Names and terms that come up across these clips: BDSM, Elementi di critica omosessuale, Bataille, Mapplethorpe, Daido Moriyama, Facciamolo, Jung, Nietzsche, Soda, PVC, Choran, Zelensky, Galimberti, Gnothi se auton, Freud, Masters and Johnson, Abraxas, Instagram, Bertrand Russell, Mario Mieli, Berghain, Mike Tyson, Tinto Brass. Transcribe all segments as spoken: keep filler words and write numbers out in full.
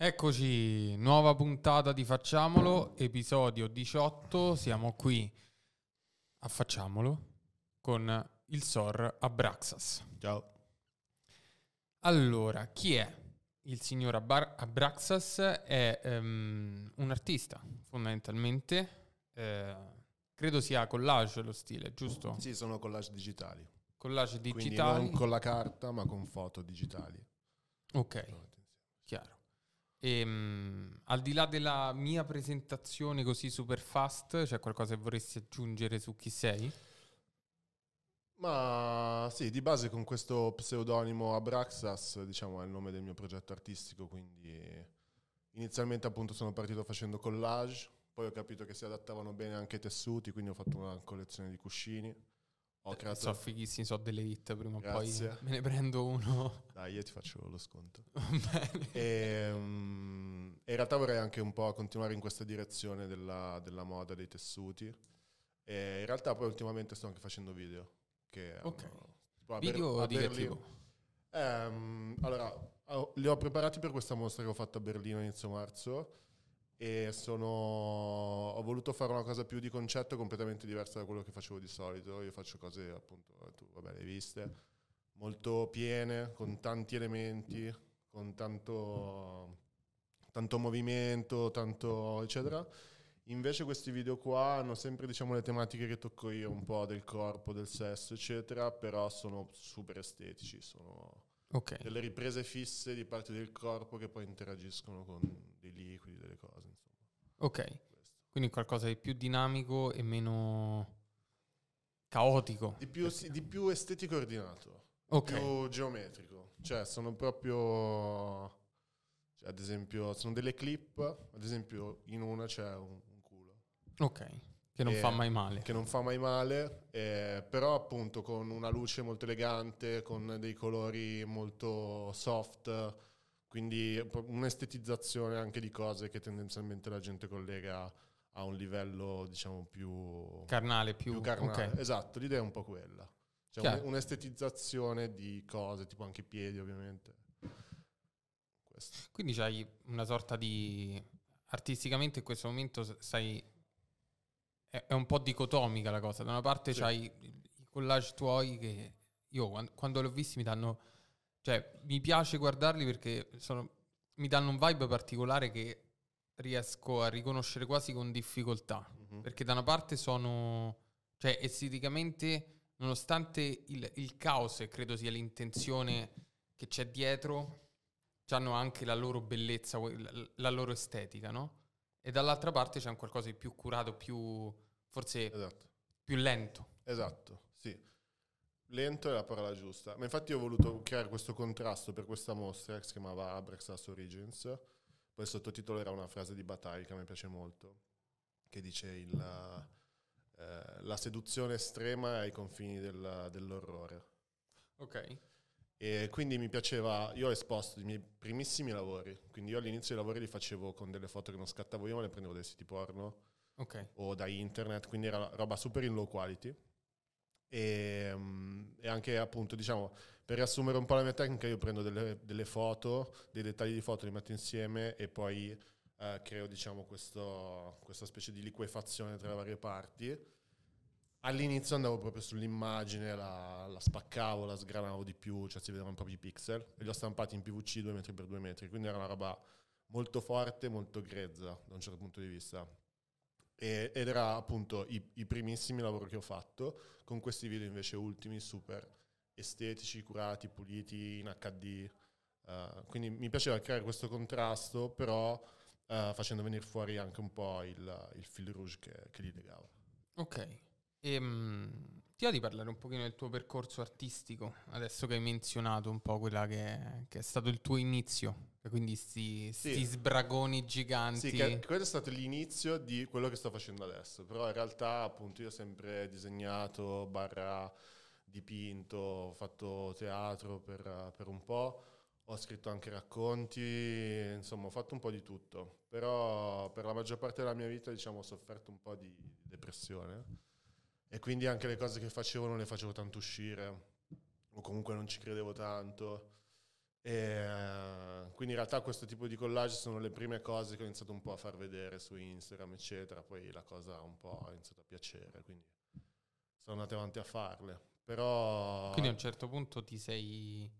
Eccoci, nuova puntata di Facciamolo, episodio diciotto, siamo qui a Facciamolo con il Sor Abraxas. Ciao. Allora, chi è il signor Abra- Abraxas? È um, un artista, fondamentalmente, eh, credo sia collage lo stile, giusto? Sì, sono collage digitali. Collage digitali. Quindi non con la carta, ma con foto digitali. Ok, chiaro. E, um, al di là della mia presentazione così super fast, c'è qualcosa che vorresti aggiungere su chi sei? Ma sì, di base con questo pseudonimo Abraxas, diciamo, è il nome del mio progetto artistico, quindi inizialmente appunto sono partito facendo collage, poi ho capito che si adattavano bene anche ai tessuti, quindi ho fatto una collezione di cuscini. Ho creato... So fighissimi, so delle hit, prima o poi me ne prendo uno. Dai, io ti faccio lo sconto. e, um, in realtà vorrei anche un po' continuare in questa direzione della, della moda, dei tessuti. E in realtà poi ultimamente sto anche facendo video. Che, okay. um, video di che tipo? Um, allora, ho, li ho preparati per questa mostra che ho fatto a Berlino inizio marzo. E sono ho voluto fare una cosa più di concetto, completamente diversa da quello che facevo di solito. Io faccio cose, appunto, tu vabbè le hai viste, molto piene, con tanti elementi, con tanto tanto movimento, tanto eccetera. Invece questi video qua hanno sempre, diciamo, le tematiche che tocco io, un po' del corpo, del sesso eccetera, però sono super estetici, sono okay. Delle riprese fisse di parti del corpo che poi interagiscono con dei liquidi, delle cose, insomma. Ok, questo. Quindi qualcosa di più dinamico e meno caotico. Di più, sì, di più estetico e ordinato, okay. Più geometrico. Cioè sono proprio, cioè, ad esempio, sono delle clip, ad esempio in una c'è un, un culo. Ok, che non e, fa mai male. Che non fa mai male, eh, però appunto con una luce molto elegante, con dei colori molto soft, quindi un'estetizzazione anche di cose che tendenzialmente la gente collega a un livello, diciamo, più... Carnale, più... più carnale. Okay. Esatto, l'idea è un po' quella. Cioè chiaro. Un'estetizzazione di cose, tipo anche i piedi, ovviamente. Questo. Quindi c'hai una sorta di... Artisticamente in questo momento sai... È un po' dicotomica la cosa. Da una parte sì. C'hai i collage tuoi che io quando, quando li ho visti mi danno... Cioè, mi piace guardarli perché sono, mi danno un vibe particolare che riesco a riconoscere quasi con difficoltà. Mm-hmm. Perché da una parte sono... Cioè, esteticamente, nonostante il, il caos, e credo sia l'intenzione che c'è dietro, hanno anche la loro bellezza, la loro estetica, no? E dall'altra parte c'è un qualcosa di più curato, più... forse esatto. Più lento. Esatto, sì. Lento è la parola giusta, ma infatti ho voluto creare questo contrasto per questa mostra che si chiamava Abraxas Origins. Poi il sottotitolo era una frase di Bataille che a me piace molto, che dice il, eh, la seduzione estrema ai confini del, dell'orrore. Ok. E quindi mi piaceva, io ho esposto i miei primissimi lavori, quindi io all'inizio i lavori li facevo con delle foto che non scattavo io, ma le prendevo dai siti porno, okay. O da internet, quindi era roba super in low quality. E, um, e anche appunto, diciamo, per riassumere un po' la mia tecnica, io prendo delle, delle foto, dei dettagli di foto, li metto insieme e poi eh, creo, diciamo, questo, questa specie di liquefazione tra le varie parti. All'inizio andavo proprio sull'immagine, la, la spaccavo, la sgranavo di più, cioè si vedevano proprio i pixel, e li ho stampati in P V C due metri per due metri, quindi era una roba molto forte, molto grezza da un certo punto di vista. Ed era appunto i, i primissimi lavori che ho fatto, con questi video invece ultimi super estetici, curati, puliti, in H D. Uh, quindi mi piaceva creare questo contrasto, però uh, facendo venire fuori anche un po' il, il fil rouge che, che li legava. Ok, e, mh, ti va di parlare un pochino del tuo percorso artistico, adesso che hai menzionato un po' quella che è, che è stato il tuo inizio? Quindi sti, sti sì. Sbragoni giganti. Sì, che quello è stato l'inizio di quello che sto facendo adesso. Però in realtà appunto io ho sempre disegnato, barra dipinto, ho fatto teatro per, per un po', ho scritto anche racconti, insomma ho fatto un po' di tutto. Però per la maggior parte della mia vita, diciamo, ho sofferto un po' di depressione e quindi anche le cose che facevo non le facevo tanto uscire, o comunque non ci credevo tanto. E quindi in realtà questo tipo di collage sono le prime cose che ho iniziato un po' a far vedere su Instagram, eccetera. Poi la cosa un po' ha iniziato a piacere, quindi sono andato avanti a farle. Però quindi a un certo punto ti sei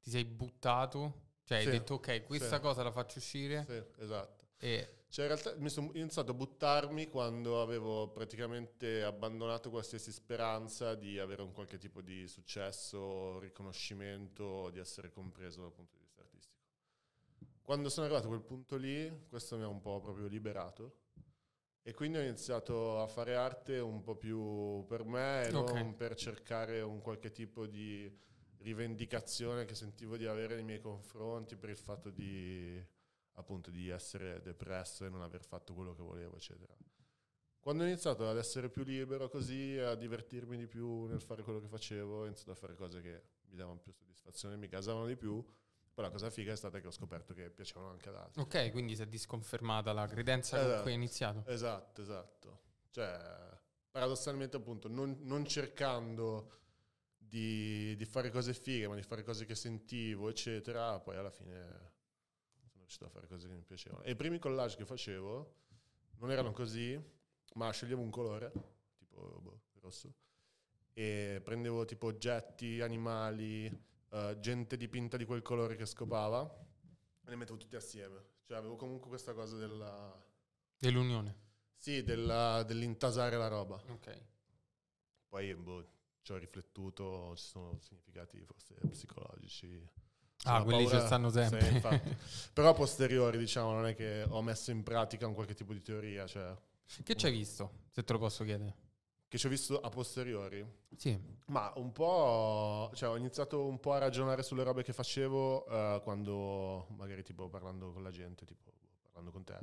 ti sei buttato, cioè sì, hai detto ok, questa sì, cosa la faccio uscire. Sì, esatto. E cioè in realtà mi sono iniziato a buttarmi quando avevo praticamente abbandonato qualsiasi speranza di avere un qualche tipo di successo, riconoscimento, di essere compreso dal punto di vista artistico. Quando sono arrivato a quel punto lì, questo mi ha un po' proprio liberato e quindi ho iniziato a fare arte un po' più per me e okay, non per cercare un qualche tipo di rivendicazione che sentivo di avere nei miei confronti per il fatto di... appunto di essere depresso e non aver fatto quello che volevo, eccetera. Quando ho iniziato ad essere più libero così, a divertirmi di più nel fare quello che facevo, ho iniziato a fare cose che mi davano più soddisfazione, mi gasavano di più. Poi la cosa figa è stata che ho scoperto che piacevano anche ad altri. Ok, quindi si è disconfermata la credenza esatto, con cui hai iniziato. Esatto, esatto. Cioè, paradossalmente appunto, non, non cercando di, di fare cose fighe, ma di fare cose che sentivo, eccetera, poi alla fine... a fare cose che mi piacevano. E i primi collage che facevo non erano così, ma sceglievo un colore, tipo boh, rosso, e prendevo tipo oggetti, animali, uh, gente dipinta di quel colore che scopava, e li mettevo tutti assieme. Cioè avevo comunque questa cosa della... dell'unione? Sì, della, dell'intasare la roba. Ok. Poi boh, ci ho riflettuto, ci sono significati forse psicologici... Ah, quelli paura, ci stanno sempre. Sì, però a posteriori, diciamo, non è che ho messo in pratica un qualche tipo di teoria. Cioè, che ci hai visto, se te lo posso chiedere? Che ci ho visto a posteriori? Sì. Ma un po'... Cioè, ho iniziato un po' a ragionare sulle robe che facevo uh, quando, magari, tipo, parlando con la gente, tipo, parlando con te,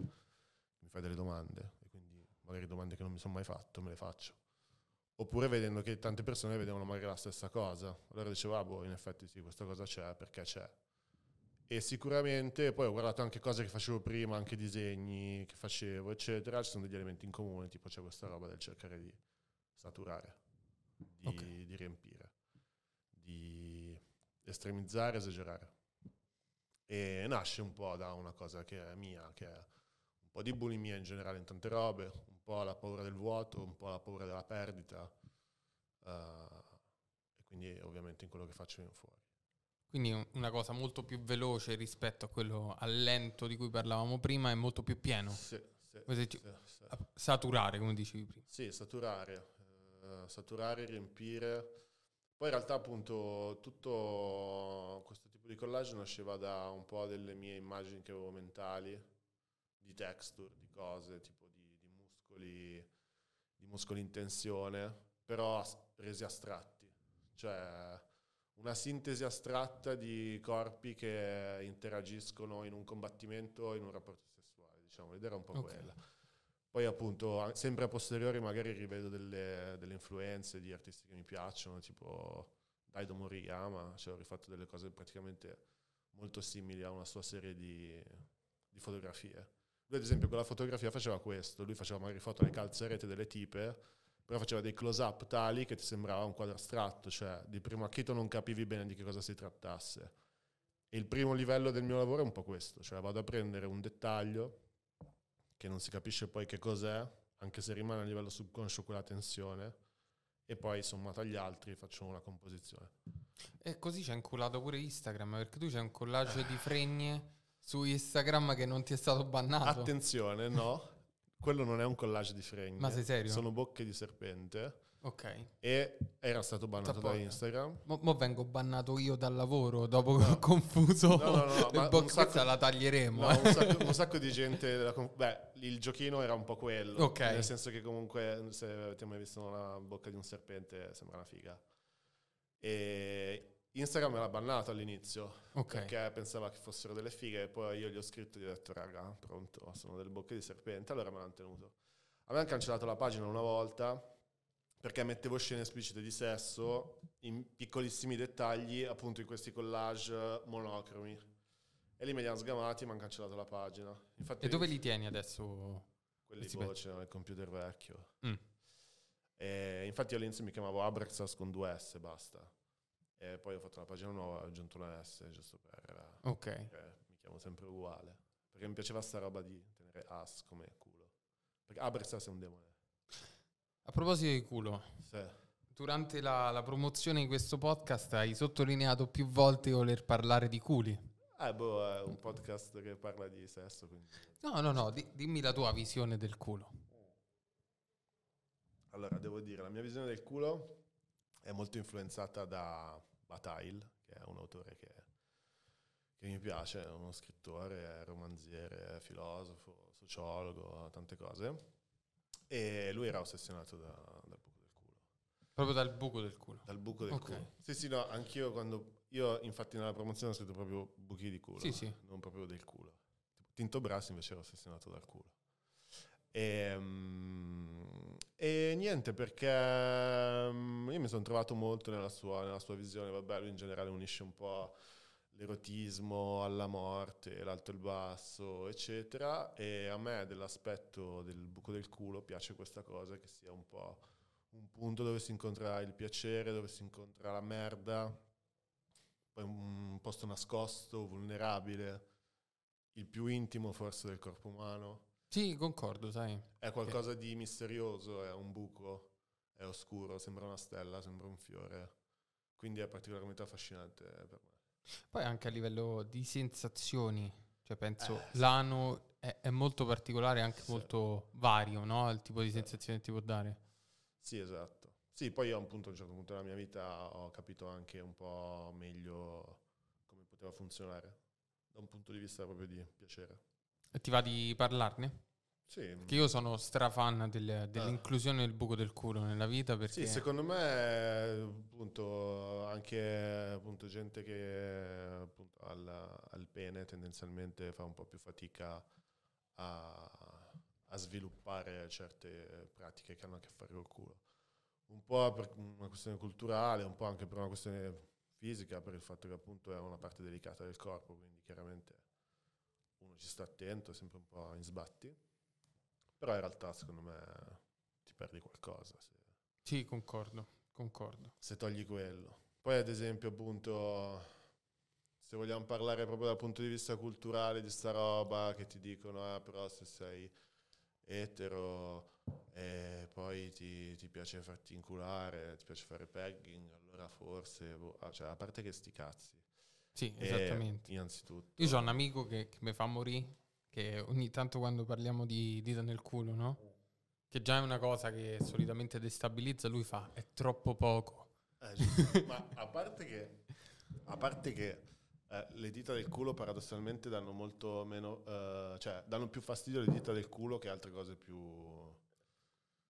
mi fai delle domande. E quindi, magari domande che non mi sono mai fatto, me le faccio. Oppure vedendo che tante persone vedevano magari la stessa cosa. Allora dicevo, ah, boh, in effetti sì, questa cosa c'è, perché c'è. E sicuramente poi ho guardato anche cose che facevo prima, anche disegni che facevo, eccetera. Ci sono degli elementi in comune, tipo c'è questa roba del cercare di saturare, di, okay, di riempire, di estremizzare, esagerare. E nasce un po' da una cosa che è mia, che è un po' di bulimia in generale in tante robe, un po' la paura del vuoto, un po' la paura della perdita, uh, e quindi ovviamente in quello che faccio viene fuori. Quindi una cosa molto più veloce rispetto a quello al lento di cui parlavamo prima, è molto più pieno. Sì, sì, sì, ci... sì. Saturare, come dicevi prima. Sì, saturare, uh, saturare, riempire. Poi in realtà appunto tutto questo tipo di collage nasceva da un po' delle mie immagini che avevo mentali, di texture, di cose, tipo di muscoli in tensione, però resi astratti, cioè una sintesi astratta di corpi che interagiscono in un combattimento, in un rapporto sessuale, diciamo, l'idea era un po' okay, quella. Poi appunto sempre a posteriori magari rivedo delle, delle influenze di artisti che mi piacciono, tipo Daido Moriyama, cioè ho rifatto delle cose praticamente molto simili a una sua serie di, di fotografie. Lui ad esempio con la fotografia faceva questo, lui faceva magari foto alle calzarete delle tipe, però faceva dei close-up tali che ti sembrava un quadro astratto, cioè di primo acchito non capivi bene di che cosa si trattasse. E il primo livello del mio lavoro è un po' questo, cioè vado a prendere un dettaglio che non si capisce poi che cos'è, anche se rimane a livello subconscio quella tensione, e poi sommato agli altri faccio una composizione. E così c'è inculato pure Instagram, perché tu c'è un collage di fregne... su Instagram che non ti è stato bannato. Attenzione, no. Quello non è un collage di fregne. Ma sei serio? Sono bocche di serpente. Ok. E era stato bannato da Instagram. Mo, mo vengo bannato io dal lavoro dopo no. confuso. No, no, no. no ma un sacco, questa la taglieremo. No, eh. un, sacco, un sacco di gente... Della conf- beh, il giochino era un po' quello. Ok. Nel senso che comunque, se avete mai visto una bocca di un serpente, sembra una figa. E... Instagram me l'ha bannato all'inizio, okay, perché pensava che fossero delle fighe e poi io gli ho scritto e gli ho detto raga, pronto, sono delle bocche di serpente, allora me l'hanno tenuto. A me hanno cancellato la pagina una volta perché mettevo scene esplicite di sesso in piccolissimi dettagli, appunto in questi collage monocromi, e lì me li hanno sgamati e mi hanno cancellato la pagina. Infatti, e dove li tieni adesso? Quelli boh, c'erano nel computer vecchio. Mm. E infatti all'inizio mi chiamavo Abraxas con due S, basta. E poi ho fatto una pagina nuova, ho aggiunto una S giusto per... Ok. Mi chiamo sempre uguale. Perché mi piaceva sta roba di tenere as come culo. Perché Abraxas è un demone. A proposito di culo. Sì. Durante la, la promozione di questo podcast hai sottolineato più volte voler parlare di culi. Eh boh, è un podcast che parla di sesso, quindi... No, no, no, di, dimmi la tua visione del culo. Allora, devo dire, la mia visione del culo è molto influenzata da Bataille, che è un autore che, che mi piace, è uno scrittore, è romanziere, è filosofo, sociologo, tante cose. E lui era ossessionato da, dal buco del culo. Proprio dal buco del culo? Dal buco del okay. culo. Sì, sì, no, anch'io quando... Io infatti nella promozione ho scritto proprio buchi di culo, sì, sì. non proprio del culo. Tinto Brass invece era ossessionato dal culo. E, um, e niente, perché um, io mi sono trovato molto nella sua, nella sua visione. Vabbè, lui in generale unisce un po' l'erotismo alla morte, l'alto e il basso, eccetera. E a me dell'aspetto del buco del culo piace questa cosa, che sia un po' un punto dove si incontra il piacere, dove si incontra la merda. Poi un posto nascosto, vulnerabile, il più intimo forse del corpo umano. Sì, concordo, sai. È qualcosa okay. di misterioso, è un buco, è oscuro, sembra una stella, sembra un fiore. Quindi è particolarmente affascinante per me. Poi anche a livello di sensazioni, cioè penso eh, l'ano sì. è, è molto particolare, anche sì. molto vario, no? Il tipo di sì. sensazione che ti può dare. Sì, esatto. Sì, poi io appunto a un certo punto della mia vita ho capito anche un po' meglio come poteva funzionare da un punto di vista proprio di piacere. E ti va di parlarne? Sì. Perché io sono strafan del, dell'inclusione ah. del buco del culo nella vita, perché... Sì, secondo me appunto anche appunto gente che appunto al, al pene tendenzialmente fa un po' più fatica a, a sviluppare certe pratiche che hanno a che fare col culo. Un po' per una questione culturale, un po' anche per una questione fisica, per il fatto che appunto è una parte delicata del corpo, quindi chiaramente uno ci sta attento, è sempre un po' in sbatti, però in realtà secondo me ti perdi qualcosa. Se sì, concordo, concordo. Se togli quello. Poi ad esempio appunto, se vogliamo parlare proprio dal punto di vista culturale di sta roba, che ti dicono ah però se sei... etero e poi ti, ti piace farti inculare, ti piace fare pegging, allora forse boh, cioè, a parte che sti cazzi. Sì, e esattamente. Innanzitutto io ho un amico che, che mi fa morire, che ogni tanto quando parliamo di dita nel culo, no? Che già è una cosa che solitamente destabilizza, lui fa è troppo poco. Eh, giusto, ma a parte che a parte che Eh, le dita del culo paradossalmente danno molto meno eh, cioè danno più fastidio le dita del culo che altre cose più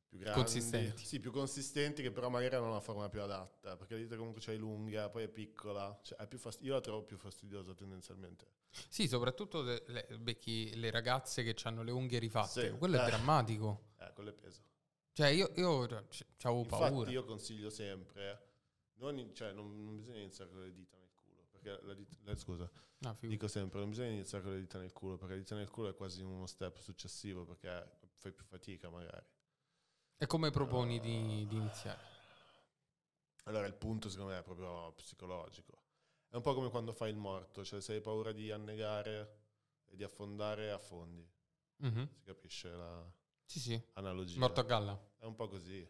più grandi, consistenti. Sì, più consistenti, che però magari hanno una forma più adatta, perché la dita comunque c'è lunga, poi è piccola, cioè è più fast- io la trovo più fastidiosa tendenzialmente. Sì, soprattutto le, le, becchi, le ragazze che hanno le unghie rifatte, sì, quello eh, è drammatico, eh, quello è peso, cioè io, io c- c'avevo infatti paura. Infatti io consiglio sempre non, in, cioè, non, non bisogna iniziare con le dita. La dita, la, scusa, ah, dico sempre non bisogna iniziare con le dita nel culo, perché le dita nel culo è quasi uno step successivo, perché fai più fatica magari. E come proponi uh, di, di iniziare? Allora il punto secondo me è proprio psicologico, è un po' come quando fai il morto, cioè se hai paura di annegare e di affondare, affondi. Mm-hmm. Si capisce la sì, sì. analogia? Morto a galla è un po' così,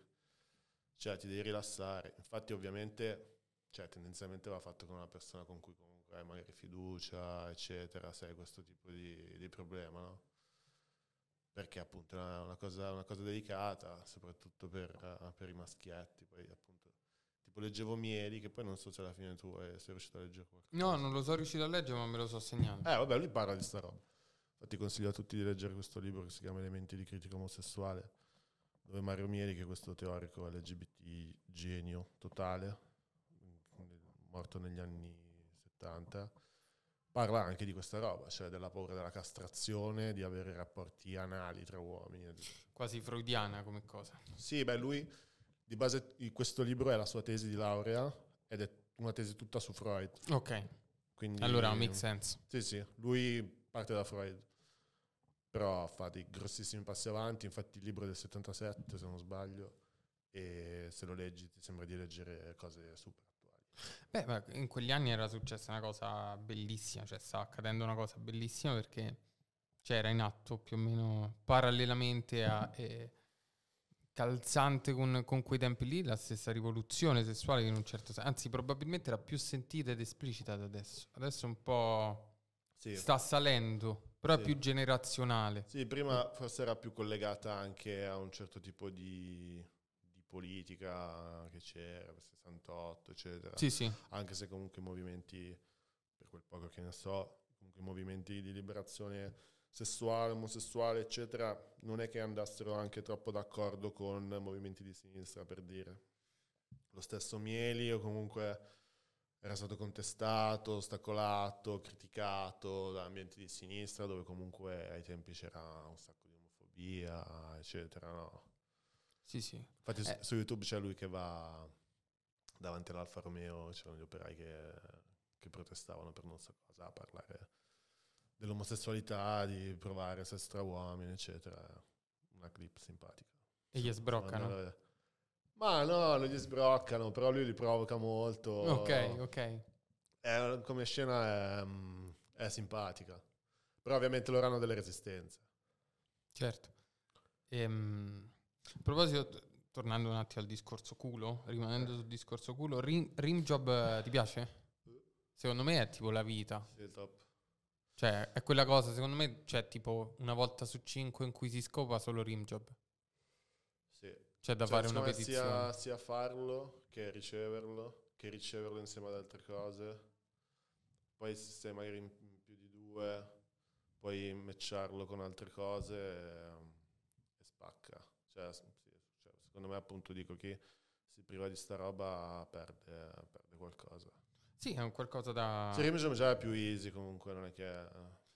cioè ti devi rilassare. Infatti ovviamente cioè tendenzialmente va fatto con una persona con cui comunque hai magari fiducia, eccetera, se hai questo tipo di, di problema, no? Perché appunto è una, una, cosa, una cosa delicata, soprattutto per, per i maschietti. Poi appunto, tipo leggevo Mieli, che poi non so se alla fine tu sei riuscito a leggere qualcosa. No, non lo sono riuscito a leggere, ma me lo so segnato. Eh vabbè, lui parla di sta roba. Infatti consiglio a tutti di leggere questo libro che si chiama Elementi di critica omosessuale, dove Mario Mieli, che è questo teorico L G B T genio totale, morto negli anni settanta, parla anche di questa roba, cioè della paura della castrazione, di avere rapporti anali tra uomini. Quasi freudiana come cosa. Sì, beh, lui di base questo libro è la sua tesi di laurea ed è una tesi tutta su Freud. Ok. Quindi allora make sense. Sì, sì, lui parte da Freud, però fa dei grossissimi passi avanti. Infatti il libro è del settantasette, se non sbaglio, e se lo leggi ti sembra di leggere cose super. Beh, ma in quegli anni era successa una cosa bellissima, cioè stava accadendo una cosa bellissima perché c'era in atto più o meno parallelamente a... Eh, calzante con, con quei tempi lì la stessa rivoluzione sessuale che in un certo senso, anzi probabilmente era più sentita ed esplicita da adesso, adesso un po' sì, sta salendo, però sì, è più generazionale. Sì, prima forse era più collegata anche a un certo tipo di, di politica che c'era, sessantotto eccetera, sì, sì, anche se comunque i movimenti, per quel poco che ne so, comunque i movimenti di liberazione sessuale, omosessuale, eccetera, non è che andassero anche troppo d'accordo con movimenti di sinistra, per dire. Lo stesso Mieli o comunque era stato contestato, ostacolato, criticato da ambienti di sinistra, dove comunque ai tempi c'era un sacco di omofobia, eccetera, no? Sì, sì. Infatti eh. su YouTube c'è lui che va davanti all'Alfa Romeo, c'erano gli operai che, che protestavano per non so cosa, a parlare dell'omosessualità, di provare a essere stra uomini, eccetera. Una clip simpatica. E gli sbroccano? Ma no, non gli sbroccano, però lui li provoca molto. Ok, ok. È, come scena è, è simpatica. Però ovviamente loro hanno delle resistenze. Certo. Ehm, a proposito, tornando un attimo al discorso culo, rimanendo sul discorso culo, rim, rim job ti piace? Secondo me è tipo la vita. Sì, top. Cioè, è quella cosa, secondo me, c'è tipo una volta su cinque in cui si scopa solo rimjob. Sì. C'è da cioè, fare una petizione. Sia, sia farlo che riceverlo, che riceverlo insieme ad altre cose. Poi se sei magari in più di due, puoi matcharlo con altre cose e, e spacca. Cioè, sì, cioè, secondo me, appunto, dico che si priva di sta roba perde, perde qualcosa. Sì, è un qualcosa da... Sì, rimjob già è più easy comunque, non è che... È...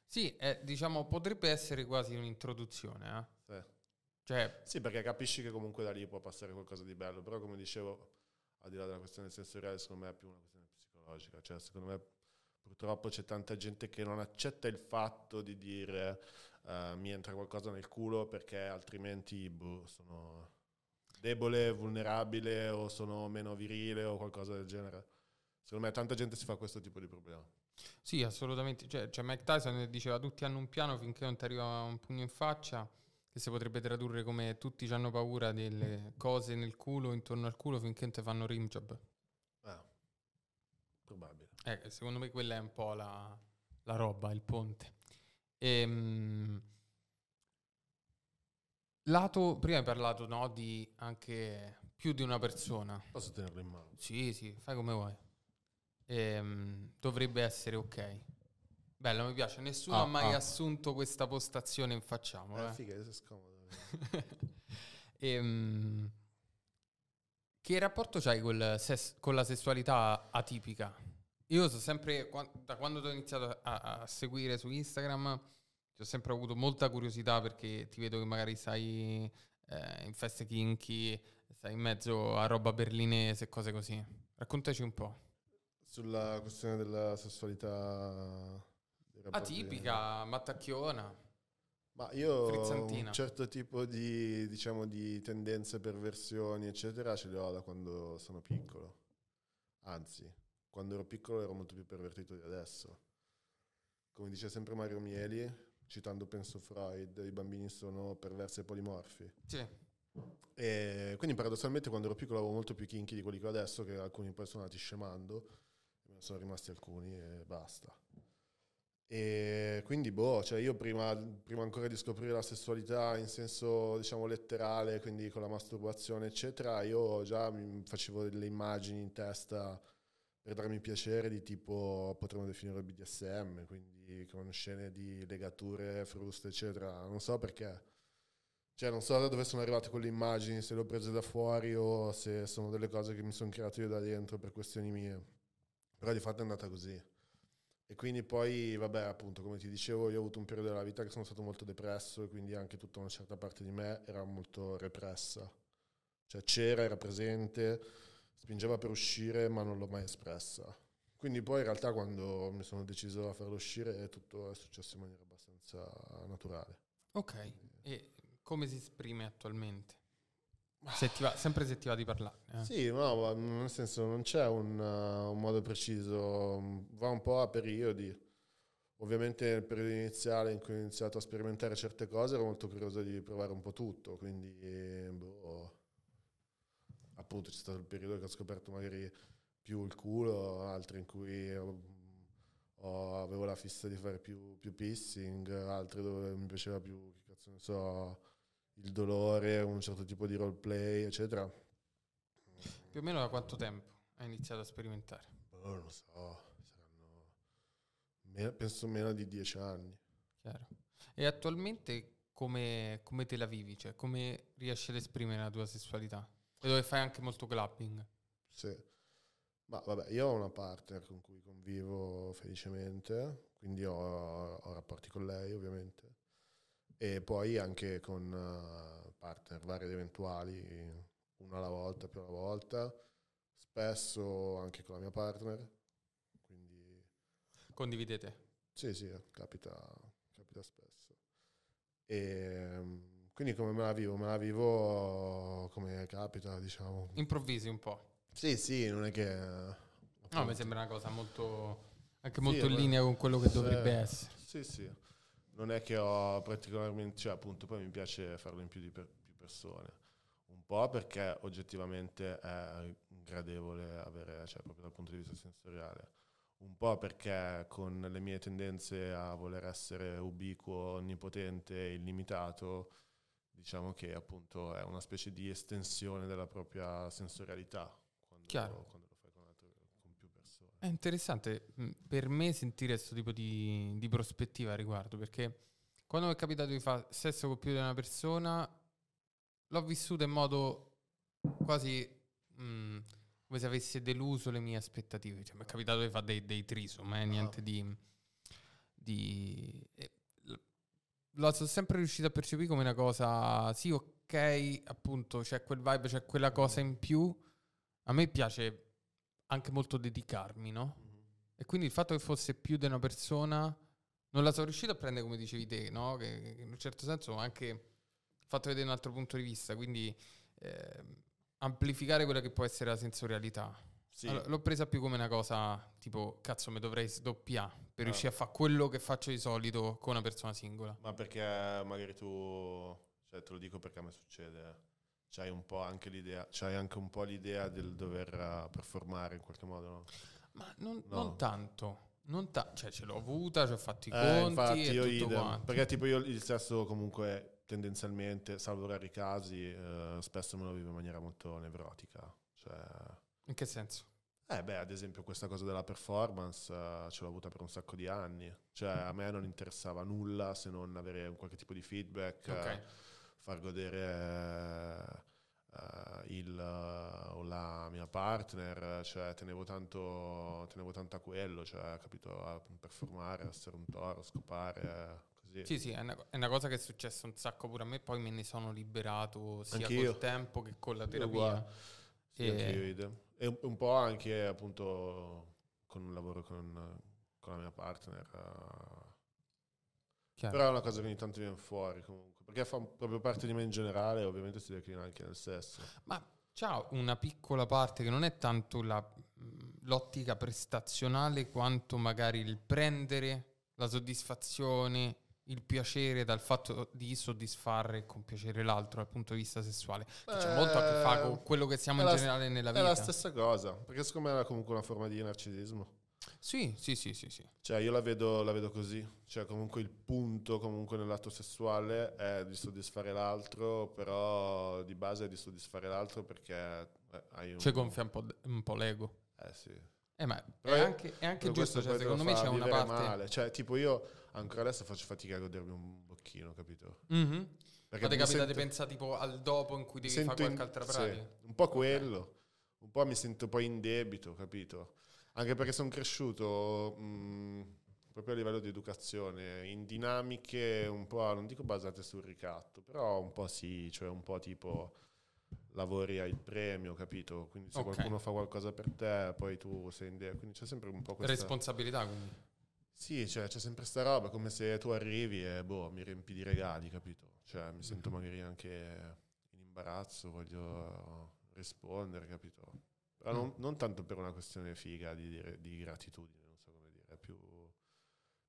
Sì, è, diciamo, potrebbe essere quasi un'introduzione, eh? Sì. Cioè... Sì, perché capisci che comunque da lì può passare qualcosa di bello, però come dicevo, al di là della questione sensoriale, secondo me è più una questione psicologica, cioè secondo me purtroppo c'è tanta gente che non accetta il fatto di dire uh, mi entra qualcosa nel culo perché altrimenti boh, sono debole, vulnerabile o sono meno virile o qualcosa del genere. Secondo me tanta gente si fa questo tipo di problema. Sì, assolutamente. Cioè, cioè Mike Tyson diceva tutti hanno un piano finché non ti arriva un pugno in faccia, che si potrebbe tradurre come tutti hanno paura delle cose nel culo, intorno al culo, finché non ti fanno rimjob. Ah, probabile. Eh, secondo me quella è un po' la, la roba, il ponte. Ehm, lato, prima hai parlato, no, di anche più di una persona. Posso tenerlo in mano? Sì, sì, fai come vuoi. Ehm, dovrebbe essere ok. Bello, mi piace. Nessuno ah, ha mai ah. assunto questa postazione in Facciamolo. Eh, eh. Figa, è scomodo. ehm, che rapporto c'hai col ses- con la sessualità atipica? Io so sempre, qua- da quando ho iniziato a-, a seguire su Instagram, ti ho sempre avuto molta curiosità perché ti vedo che magari stai eh, in feste kinky, stai in mezzo a roba berlinese e cose così. Raccontaci un po'. Sulla questione della sessualità atipica, mattacchiona, ma io ho un certo tipo di, diciamo, di tendenze, perversioni, eccetera, ce le ho da quando sono piccolo. Anzi, quando ero piccolo ero molto più pervertito di adesso. Come dice sempre Mario Mieli, citando penso Freud, i bambini sono perversi e polimorfi. Sì. E quindi paradossalmente quando ero piccolo avevo molto più kinky di quelli che ho adesso, che alcuni poi sono andati scemando. Sono rimasti alcuni e basta. E quindi boh, cioè io prima, prima ancora di scoprire la sessualità in senso diciamo letterale, quindi con la masturbazione eccetera, io già mi facevo delle immagini in testa per darmi piacere di tipo potremmo definire B D S M, quindi con scene di legature, fruste eccetera, non so perché. Cioè non so da dove sono arrivate quelle immagini, se le ho prese da fuori o se sono delle cose che mi sono creato io da dentro per questioni mie. Però di fatto è andata così. E quindi poi, vabbè, appunto, come ti dicevo, io ho avuto un periodo della vita che sono stato molto depresso e quindi anche tutta una certa parte di me era molto repressa. Cioè c'era, era presente, spingeva per uscire, ma non l'ho mai espressa. Quindi poi in realtà quando mi sono deciso a farlo uscire tutto è successo in maniera abbastanza naturale. Ok, e come si esprime attualmente? Se ti va, sempre se ti va di parlarne. Eh. Sì, no, nel senso non c'è un, uh, un modo preciso, va un po' a periodi. Ovviamente nel periodo iniziale in cui ho iniziato a sperimentare certe cose ero molto curioso di provare un po' tutto, quindi eh, boh, appunto c'è stato il periodo che ho scoperto magari più il culo, altri in cui ho, ho, avevo la fissa di fare più, più piercing, altri dove mi piaceva più, che cazzo ne so, il dolore, un certo tipo di roleplay, eccetera. Più o meno da quanto tempo hai iniziato a sperimentare? Boh, non lo so. Penso meno di dieci anni. Chiaro. E attualmente come, come te la vivi? Cioè, come riesci ad esprimere la tua sessualità? E dove fai anche molto clubbing? Sì. Ma vabbè, io ho una partner con cui convivo felicemente, quindi ho, ho rapporti con lei ovviamente. E poi anche con uh, partner vari ed eventuali, uno alla volta, più alla volta. Spesso anche con la mia partner. Condividete? Sì, sì, capita, capita spesso. E quindi come me la vivo? Me la vivo come capita, diciamo. Improvvisi un po'? Sì, sì, non è che... Appunto. No, mi sembra una cosa molto, anche molto sì, in linea con quello che se, dovrebbe essere. Sì, sì. Non è che ho particolarmente... Cioè, appunto, poi mi piace farlo in più di per, più persone. Un po' perché oggettivamente è gradevole avere, cioè, proprio dal punto di vista sensoriale. Un po' perché con le mie tendenze a voler essere ubiquo, onnipotente e illimitato, diciamo che appunto è una specie di estensione della propria sensorialità quando lo, quando lo fai con, altre, con più persone. È interessante per me sentire questo tipo di, di prospettiva a riguardo, perché quando mi è capitato di fare sesso con più di una persona l'ho vissuto in modo quasi... Mh, come se avesse deluso le mie aspettative. Cioè, mi è capitato di fare dei, dei trisom, eh? Niente di... di eh, lo sono sempre riuscito a percepire come una cosa... Sì, ok, appunto, c'è quel vibe, c'è quella cosa in più. A me piace anche molto dedicarmi, no? Mm-hmm. E quindi il fatto che fosse più di una persona... Non la sono riuscito a prendere, come dicevi te, no? Che, che in un certo senso anche fatto vedere un altro punto di vista. Quindi... Eh, amplificare quella che può essere la sensorialità. Sì. Allora, l'ho presa più come una cosa tipo cazzo mi dovrei sdoppiare per ah. riuscire a fare quello che faccio di solito con una persona singola. Ma perché magari tu, cioè te lo dico perché a me succede, c'hai un po' anche l'idea, c'hai anche un po' l'idea del dover performare in qualche modo, no? Ma non, no. non tanto non ta- cioè ce l'ho avuta, ci ho fatto i eh, conti infatti, e io tutto idem. Quanto perché tipo io il sesso comunque tendenzialmente, salvo rari casi, eh, spesso me lo vivo in maniera molto nevrotica. Cioè, in che senso? Eh beh, ad esempio questa cosa della performance eh, ce l'ho avuta per un sacco di anni. Cioè a me non interessava nulla se non avere un qualche tipo di feedback, okay. eh, far godere eh, il o la mia partner, cioè tenevo tanto tenevo tanto a quello, cioè capito, a performare, a essere un toro, a scopare. Sì, sì, sì è, una, è una cosa che è successa un sacco pure a me, poi me ne sono liberato sia anch'io. Col tempo che con la terapia. Sì, e, e un po' anche appunto con un lavoro con, con la mia partner. Chiaro. Però è una cosa che ogni tanto viene fuori comunque, perché fa proprio parte di me in generale, ovviamente si declina anche nel sesso. Ma c'ha una piccola parte che non è tanto la, l'ottica prestazionale quanto magari il prendere la soddisfazione, il piacere dal fatto di soddisfare con piacere l'altro dal punto di vista sessuale. Beh, che c'è molto a che fare con quello che siamo in generale st- nella vita. È la stessa cosa, perché secondo me era comunque una forma di narcisismo. Sì, sì, sì, sì, sì. Cioè io la vedo, la vedo così, cioè comunque il punto comunque nell'atto sessuale è di soddisfare l'altro, però di base è di soddisfare l'altro perché eh, hai un... Cioè gonfia un po', d- un po' l'ego. Eh sì. Eh, ma è anche, è anche giusto, cioè, secondo me c'è una parte male. Cioè tipo io ancora adesso faccio fatica a godermi un bocchino, capito? Mm-hmm. Perché ma ti capita di pensare tipo al dopo in cui devi fare qualche in, altra pratica? Sì, un po' quello, okay. Un po' mi sento poi in debito, capito? Anche perché sono cresciuto mh, proprio a livello di educazione in dinamiche un po', non dico basate sul ricatto, però un po' sì, cioè un po' tipo... lavori al premio, capito? Quindi se okay. qualcuno fa qualcosa per te, poi tu sei in idea. Quindi c'è sempre un po' questa... Responsabilità, quindi? Sì, cioè c'è sempre sta roba, come se tu arrivi e boh, mi riempi di regali, capito? Cioè mi sento magari anche in imbarazzo, voglio rispondere, capito? Però non, non tanto per una questione figa di, dire, di gratitudine, non so come dire, è più,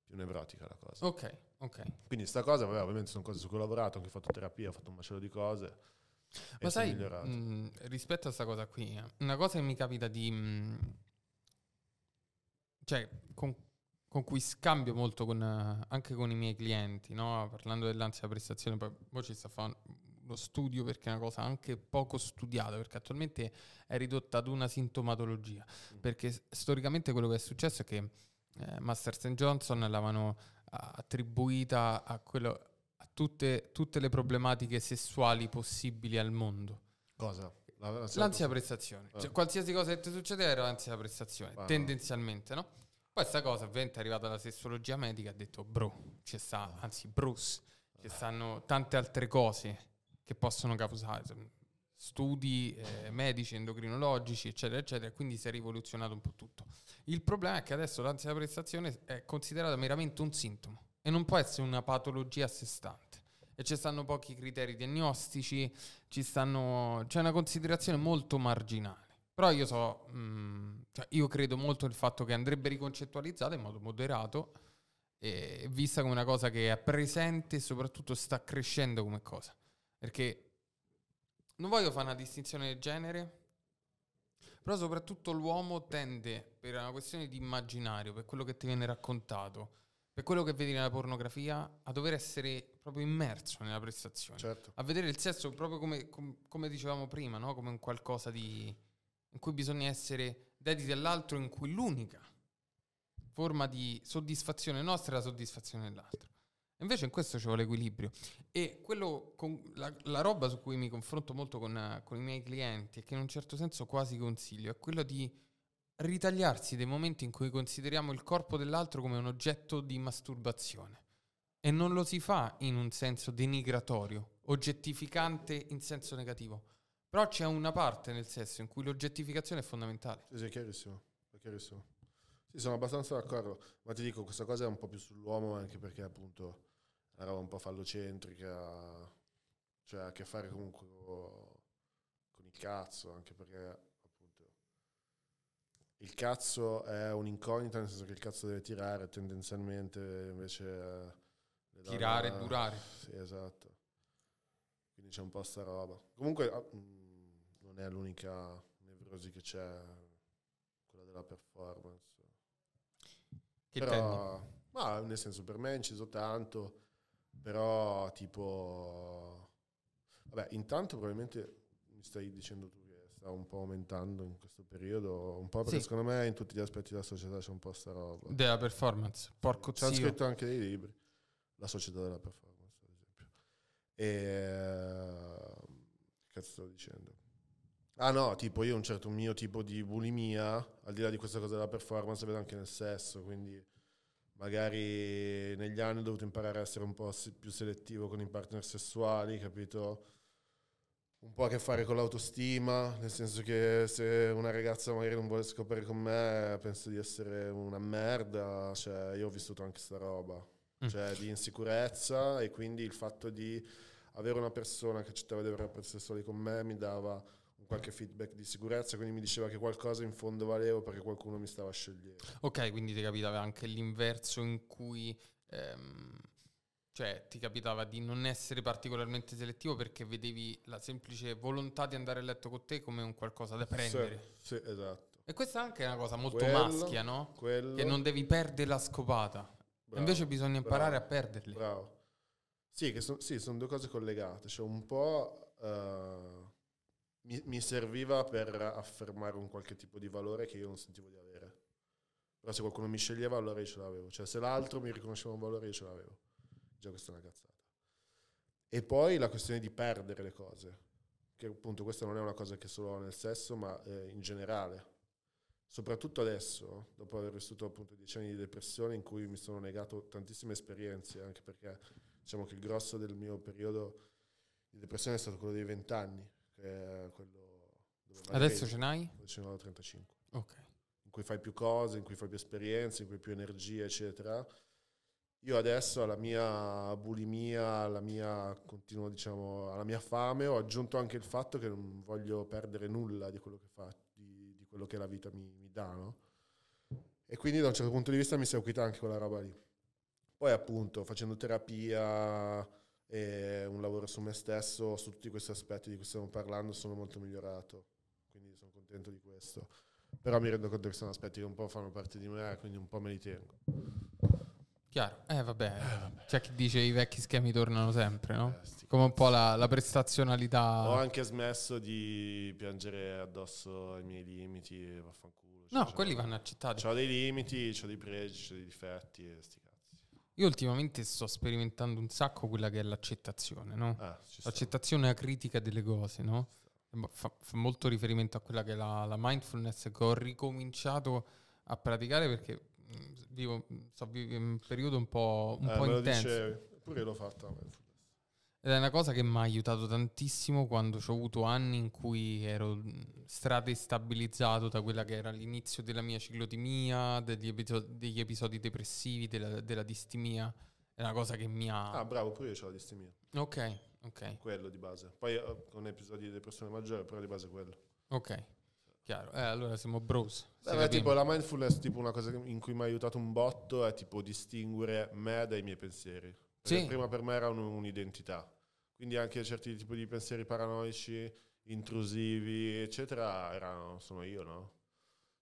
più nevrotica la cosa. Ok, ok. Quindi sta cosa, vabbè, ovviamente sono cose su cui ho lavorato, ho fatto terapia, ho fatto un macello di cose. Ma sai, mh, rispetto a sta cosa qui, una cosa che mi capita di... Mh, cioè, con, con cui scambio molto con, anche con i miei clienti, no? Parlando dell'ansia prestazione, poi, poi ci sta facendo lo studio perché è una cosa anche poco studiata, perché attualmente è ridotta ad una sintomatologia, mm. perché storicamente quello che è successo è che eh, Masters and Johnson l'avevano attribuita a quello... Tutte, tutte le problematiche sessuali possibili al mondo. Cosa? L'ansia prestazione. Eh. Cioè, qualsiasi cosa che ti succede era l'ansia prestazione, ah, tendenzialmente, no? Poi sta cosa ovviamente è arrivata alla sessologia medica, ha detto bro, ci sta, anzi Bruce, ci stanno tante altre cose che possono causare, studi eh, medici, endocrinologici, eccetera, eccetera, quindi si è rivoluzionato un po' tutto. Il problema è che adesso l'ansia prestazione è considerata meramente un sintomo e non può essere una patologia a sé stante, e ci stanno pochi criteri diagnostici, ci stanno, c'è una considerazione molto marginale. Però io so, mh, cioè io credo molto nel fatto che andrebbe riconcettualizzata in modo moderato e vista come una cosa che è presente e soprattutto sta crescendo come cosa, perché non voglio fare una distinzione del genere, però soprattutto l'uomo tende, per una questione di immaginario, per quello che ti viene raccontato, per quello che vedi nella pornografia, a dover essere proprio immerso nella prestazione, certo, a vedere il sesso proprio come, com, come dicevamo prima, no? Come un qualcosa di, in cui bisogna essere dediti all'altro, in cui l'unica forma di soddisfazione nostra è la soddisfazione dell'altro. Invece in questo ci vuole equilibrio, e quello con la, la roba su cui mi confronto molto con, con i miei clienti, e che in un certo senso quasi consiglio, è quello di ritagliarsi dei momenti in cui consideriamo il corpo dell'altro come un oggetto di masturbazione, e non lo si fa in un senso denigratorio, oggettificante in senso negativo, però c'è una parte nel sesso in cui l'oggettificazione è fondamentale. Sì, sì, è chiarissimo, è chiarissimo. Sì, sono abbastanza d'accordo, ma ti dico, questa cosa è un po' più sull'uomo, anche perché appunto è una roba un po' fallocentrica, cioè ha a che fare comunque con il cazzo, anche perché il cazzo è un'incognita, nel senso che il cazzo deve tirare tendenzialmente, invece eh, tirare e durare. Sì, esatto. Quindi c'è un po' sta roba. Comunque ah, mh, non è l'unica nevrosi che c'è, quella della performance. Che però, intendi? Ma nel senso, per me è inciso tanto, però tipo vabbè, intanto probabilmente mi stai dicendo tu sta un po' aumentando in questo periodo, un po' perché sì, secondo me in tutti gli aspetti della società c'è un po' sta roba della performance, porco zio. C'è scritto anche dei libri, la società della performance ad esempio. E che cazzo stavo dicendo? Ah no, tipo io un certo mio tipo di bulimia, al di là di questa cosa della performance, vedo anche nel sesso, quindi magari negli anni ho dovuto imparare a essere un po' più selettivo con i partner sessuali, capito? Un po' a che fare con l'autostima, nel senso che se una ragazza magari non vuole scoprire con me, penso di essere una merda, cioè io ho vissuto anche sta roba, cioè mm. di insicurezza, e quindi il fatto di avere una persona che accettava di avere rapporti sessuali con me mi dava un qualche feedback di sicurezza, quindi mi diceva che qualcosa in fondo valevo perché qualcuno mi stava scegliendo. Ok, quindi ti capitava anche l'inverso in cui... Ehm... Cioè, ti capitava di non essere particolarmente selettivo perché vedevi la semplice volontà di andare a letto con te come un qualcosa da prendere. Sì, sì, esatto. E questa anche è una cosa molto quello, maschia, no? Quello. Che non devi perdere la scopata. Bravo, invece bisogna imparare bravo, a perderli. Bravo. Sì, che son, sì, sono due cose collegate. Cioè, un po' uh, mi, mi serviva per affermare un qualche tipo di valore che io non sentivo di avere. Però se qualcuno mi sceglieva, allora io ce l'avevo. Cioè, se l'altro mi riconosceva un valore, io ce l'avevo. Già questa è una cazzata. E poi la questione di perdere le cose, che appunto questa non è una cosa che solo nel sesso, ma eh, in generale, soprattutto adesso, dopo aver vissuto appunto dieci anni di depressione in cui mi sono negato tantissime esperienze, anche perché diciamo che il grosso del mio periodo di depressione è stato quello dei vent'anni, che è quello dove adesso ce n'hai? Ce n'ho trentacinque. Ok. In cui fai più cose, in cui fai più esperienze, in cui hai più energia, eccetera. Io adesso alla mia bulimia, alla mia continua, diciamo, alla mia fame, ho aggiunto anche il fatto che non voglio perdere nulla di quello che fa, di, di quello che la vita mi, mi dà, no? E quindi da un certo punto di vista mi si è acuita anche quella roba lì. Poi appunto facendo terapia e un lavoro su me stesso, su tutti questi aspetti di cui stiamo parlando, sono molto migliorato, quindi sono contento di questo. Però mi rendo conto che sono aspetti che un po' fanno parte di me, quindi un po' me li tengo. Chiaro, eh vabbè, eh, vabbè. C'è chi dice i vecchi schemi tornano sempre, no? Eh, come un po' la, la prestazionalità. Ho anche smesso di piangere addosso ai miei limiti e vaffanculo. Cioè, no, cioè, quelli vanno accettati. C'ho dei limiti, c'ho dei pregi, c'ho dei difetti e sti cazzi. Io ultimamente sto sperimentando un sacco quella che è l'accettazione, no? Eh, l'accettazione e la critica delle cose, no? Fa, fa molto riferimento a quella che è la, la mindfulness che ho ricominciato a praticare perché... Vivo, so, vivo un periodo un po', un eh, po intenso. Eppure l'ho fatta. Ed è una cosa che mi ha aiutato tantissimo quando ho avuto anni in cui ero stradestabilizzato da quella che era l'inizio della mia ciclotimia, degli, episo- degli episodi depressivi, della, della distimia. È una cosa che mi ha... Ah, bravo, pure io c'ho la distimia. Ok, ok. Quello di base. Poi con episodi di depressione maggiore, però di base quello. Ok. Chiaro, eh, allora siamo bros. Beh, tipo la mindfulness, tipo una cosa in cui mi ha aiutato un botto è tipo distinguere me dai miei pensieri. Perché sì. Prima per me era un, un'identità. Quindi anche certi tipi di pensieri paranoici, intrusivi, eccetera, erano, sono io, no?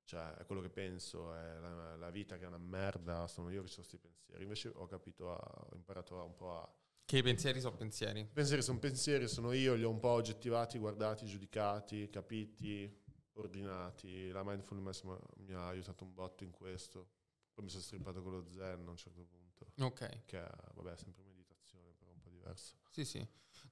Cioè, è quello che penso, è la, la vita che è una merda, sono io che ho questi pensieri. Invece ho capito, a, ho imparato a, un po' a... Che i pensieri sono pensieri. Pensieri sono pensieri, sono io, li ho un po' oggettivati, guardati, giudicati, capiti... ordinati. La mindfulness mi ha aiutato un botto in questo. Poi mi sono strippato con lo zen a un certo punto. Ok. Che è, vabbè, è sempre meditazione, però un po' diverso. Sì, sì.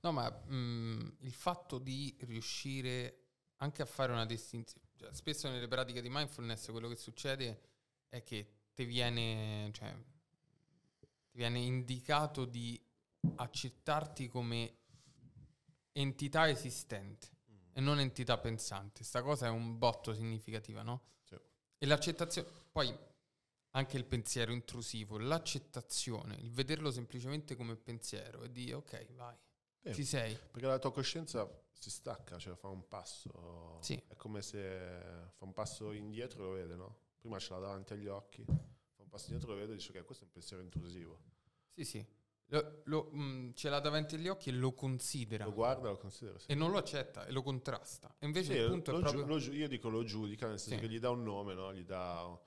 No, ma mh, il fatto di riuscire anche a fare una distinzione... Cioè, spesso nelle pratiche di mindfulness quello che succede è che ti viene, cioè, ti viene indicato di accettarti come entità esistente. E non entità pensante. Sta cosa è un botto significativa, no? Sì. E l'accettazione... Poi anche il pensiero intrusivo, l'accettazione, il vederlo semplicemente come pensiero e dire ok, vai, eh, ci sei. Perché la tua coscienza si stacca, cioè fa un passo... Sì. È come se fa un passo indietro e lo vede, no? Prima ce l'ha davanti agli occhi, fa un passo indietro e lo vede e dice ok, questo è un pensiero intrusivo. Sì, sì. Lo, lo, mh, ce l'ha davanti agli occhi e lo considera, lo guarda, lo considera, sì. E non lo accetta e lo contrasta. E invece sì, il punto lo, è proprio... lo, io dico lo giudica, nel senso sì. Che gli dà un nome, no? gli, dà,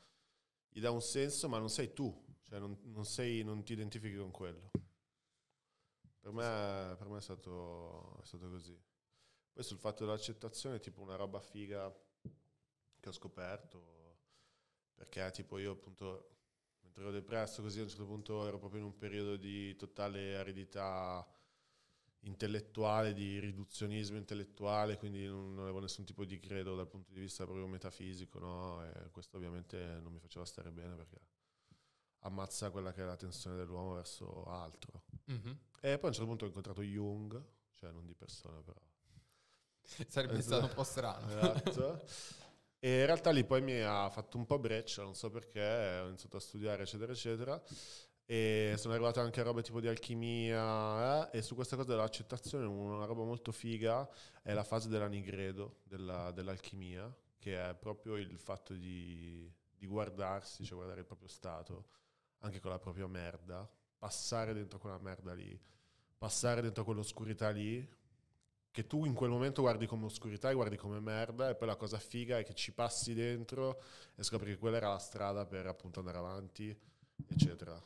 gli dà un senso, ma non sei tu, cioè non, non, sei, non ti identifichi con quello. Per me, per me è, stato, è stato così. Poi sul fatto dell'accettazione è tipo una roba figa che ho scoperto, perché tipo io appunto mentre ero depresso così a un certo punto ero proprio in un periodo di totale aridità intellettuale, di riduzionismo intellettuale, quindi non avevo nessun tipo di credo dal punto di vista proprio metafisico, no? E questo ovviamente non mi faceva stare bene perché ammazza quella che è la tensione dell'uomo verso altro. Mm-hmm. E poi a un certo punto ho incontrato Jung, cioè non di persona però. Sarebbe eh, stato un po' strano. Esatto. E in realtà lì poi mi ha fatto un po' breccia, non so perché, ho iniziato a studiare eccetera eccetera e sono arrivato anche a robe tipo di alchimia eh? E su questa cosa dell'accettazione una roba molto figa è la fase dell'anigredo, della, dell'alchimia, che è proprio il fatto di, di guardarsi, cioè guardare il proprio stato, anche con la propria merda, passare dentro quella merda lì, passare dentro quell'oscurità lì, che tu in quel momento guardi come oscurità e guardi come merda, e poi la cosa figa è che ci passi dentro e scopri che quella era la strada per appunto andare avanti, eccetera.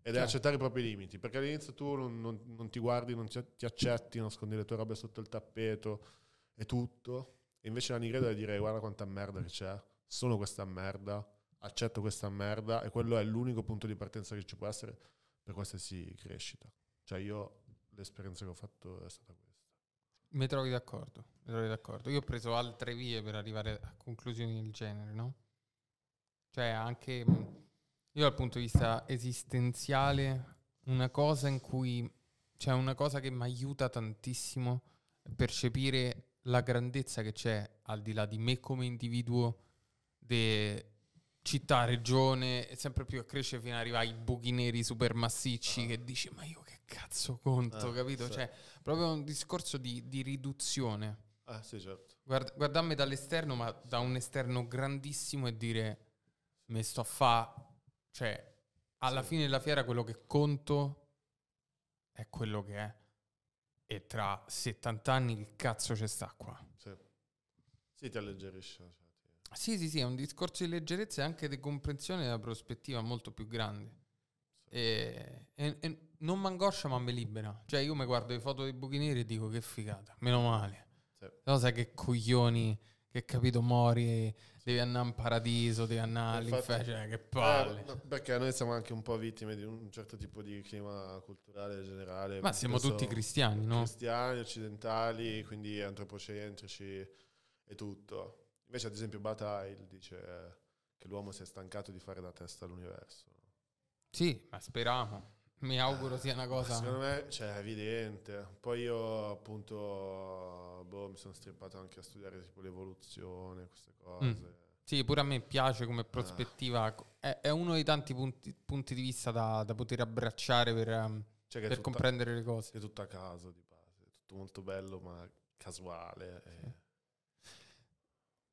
Ed è accettare i propri limiti, perché all'inizio tu non, non, non ti guardi, non ti, ti accetti, nascondi le tue robe sotto il tappeto e tutto, e invece l'anigredo è dire guarda quanta merda che c'è, sono questa merda, accetto questa merda, e quello è l'unico punto di partenza che ci può essere per qualsiasi crescita. Cioè io l'esperienza che ho fatto è stata questa. Mi trovi d'accordo, mi trovi d'accordo. Io ho preso altre vie per arrivare a conclusioni del genere, no? Cioè anche io dal punto di vista esistenziale, una cosa in cui c'è cioè una cosa che mi aiuta tantissimo a percepire la grandezza che c'è al di là di me come individuo, de, città, regione, sempre più a crescere fino ad arrivare ai buchi neri supermassicci, ah. che dici ma io che cazzo conto, ah, capito? Sì. Cioè, proprio un discorso di, di riduzione. Ah, sì, certo. Guard- guardarmi dall'esterno, ma da un esterno grandissimo, e dire me sto a fa', cioè alla sì. fine della fiera quello che conto è quello che è, e tra settanta anni che cazzo c'è sta qua? Sì, sì, ti alleggerisce. Sì, sì, sì, è un discorso di leggerezza e anche di comprensione della prospettiva molto più grande. Sì. E, e, e non m'angoscia, ma mi libera. Cioè, io mi guardo le foto dei buchi neri e dico che figata, meno male. Sì. No, sai che coglioni, che capito, mori, sì. devi andare in paradiso, devi andare all'inferno, cioè, che palle. Eh, no, perché noi siamo anche un po' vittime di un certo tipo di clima culturale generale. Ma siamo tutti cristiani, no? Cristiani, occidentali, quindi antropocentrici e tutto. Invece, ad esempio, Bataille dice che l'uomo si è stancato di fare la testa all'universo. Sì, ma speriamo. Mi auguro sia una cosa... Secondo me, cioè, è evidente. Poi io, appunto, boh, mi sono strippato anche a studiare tipo l'evoluzione, queste cose. Mm. Sì, pure a me piace come prospettiva. Ah. È, è uno dei tanti punti, punti di vista da, da poter abbracciare per, cioè, per tutta, comprendere le cose. È tutto a caso, di base. È tutto molto bello, ma casuale. Sì. E...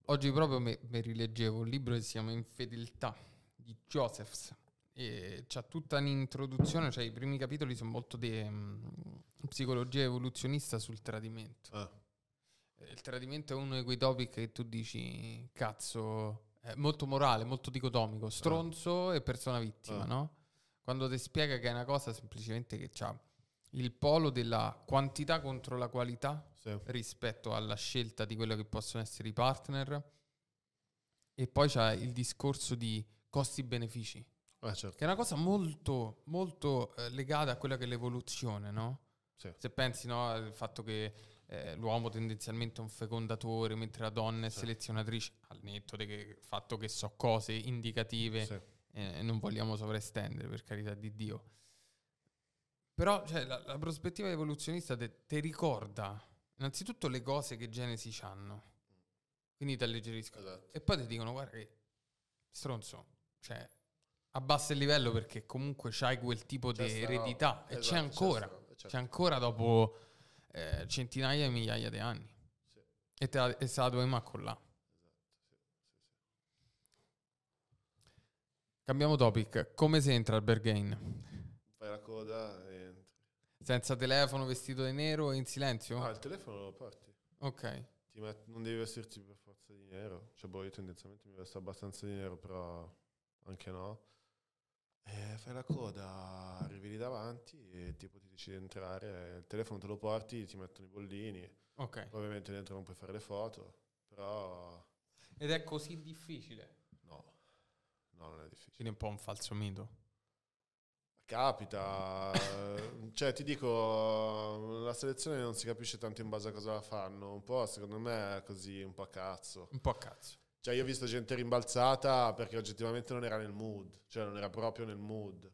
Oggi proprio mi rileggevo un libro che si chiama Infedeltà di Josephs, e c'ha tutta un'introduzione, cioè i primi capitoli sono molto di um, psicologia evoluzionista sul tradimento. Ah. Il tradimento è uno di quei topic che tu dici, cazzo, è molto morale, molto dicotomico, stronzo ah. e persona vittima, ah. no? Quando ti spiega che è una cosa semplicemente che c'ha il polo della quantità contro la qualità, sì. rispetto alla scelta di quello che possono essere i partner, e poi c'è il discorso di costi-benefici, eh, certo. che è una cosa molto molto eh, legata a quella che è l'evoluzione, no? Sì. Se pensi, no, al fatto che eh, l'uomo tendenzialmente è un fecondatore, mentre la donna è sì. selezionatrice, al netto del fatto che so cose indicative, sì. eh, non vogliamo sovraestendere, per carità di Dio. Però cioè, la, la prospettiva evoluzionista ti ricorda innanzitutto le cose che Genesi c'hanno, quindi ti alleggeriscono. Esatto. E poi ti dicono, guarda che stronzo, cioè abbassa il livello, perché comunque c'hai quel tipo c'è di eredità, no. e esatto, c'è ancora, c'è, no. certo. c'è ancora dopo eh, centinaia e migliaia di anni. Sì. E te la, e se la dovevi maccollare. Esatto. Sì, sì, sì. Cambiamo topic. Come si entra al Berghain? Fai la coda e... Senza telefono, vestito di nero e in silenzio? Ah, il telefono lo porti. Ok. Ti met- non devi vestirti per forza di nero. Cioè, boh, io tendenzialmente mi vesto abbastanza di nero, però anche no. E fai la coda, arrivi lì davanti e tipo ti decidi di entrare. Il telefono te lo porti, ti mettono i bollini. Ok. Ovviamente dentro non puoi fare le foto, però... Ed è così difficile? No. No, non è difficile. Quindi è un po' un falso mito. Capita, cioè ti dico, la selezione non si capisce tanto in base a cosa la fanno, un po' secondo me è così, un po' a cazzo. Un po' a cazzo. Cioè io ho visto gente rimbalzata perché oggettivamente non era nel mood, cioè non era proprio nel mood,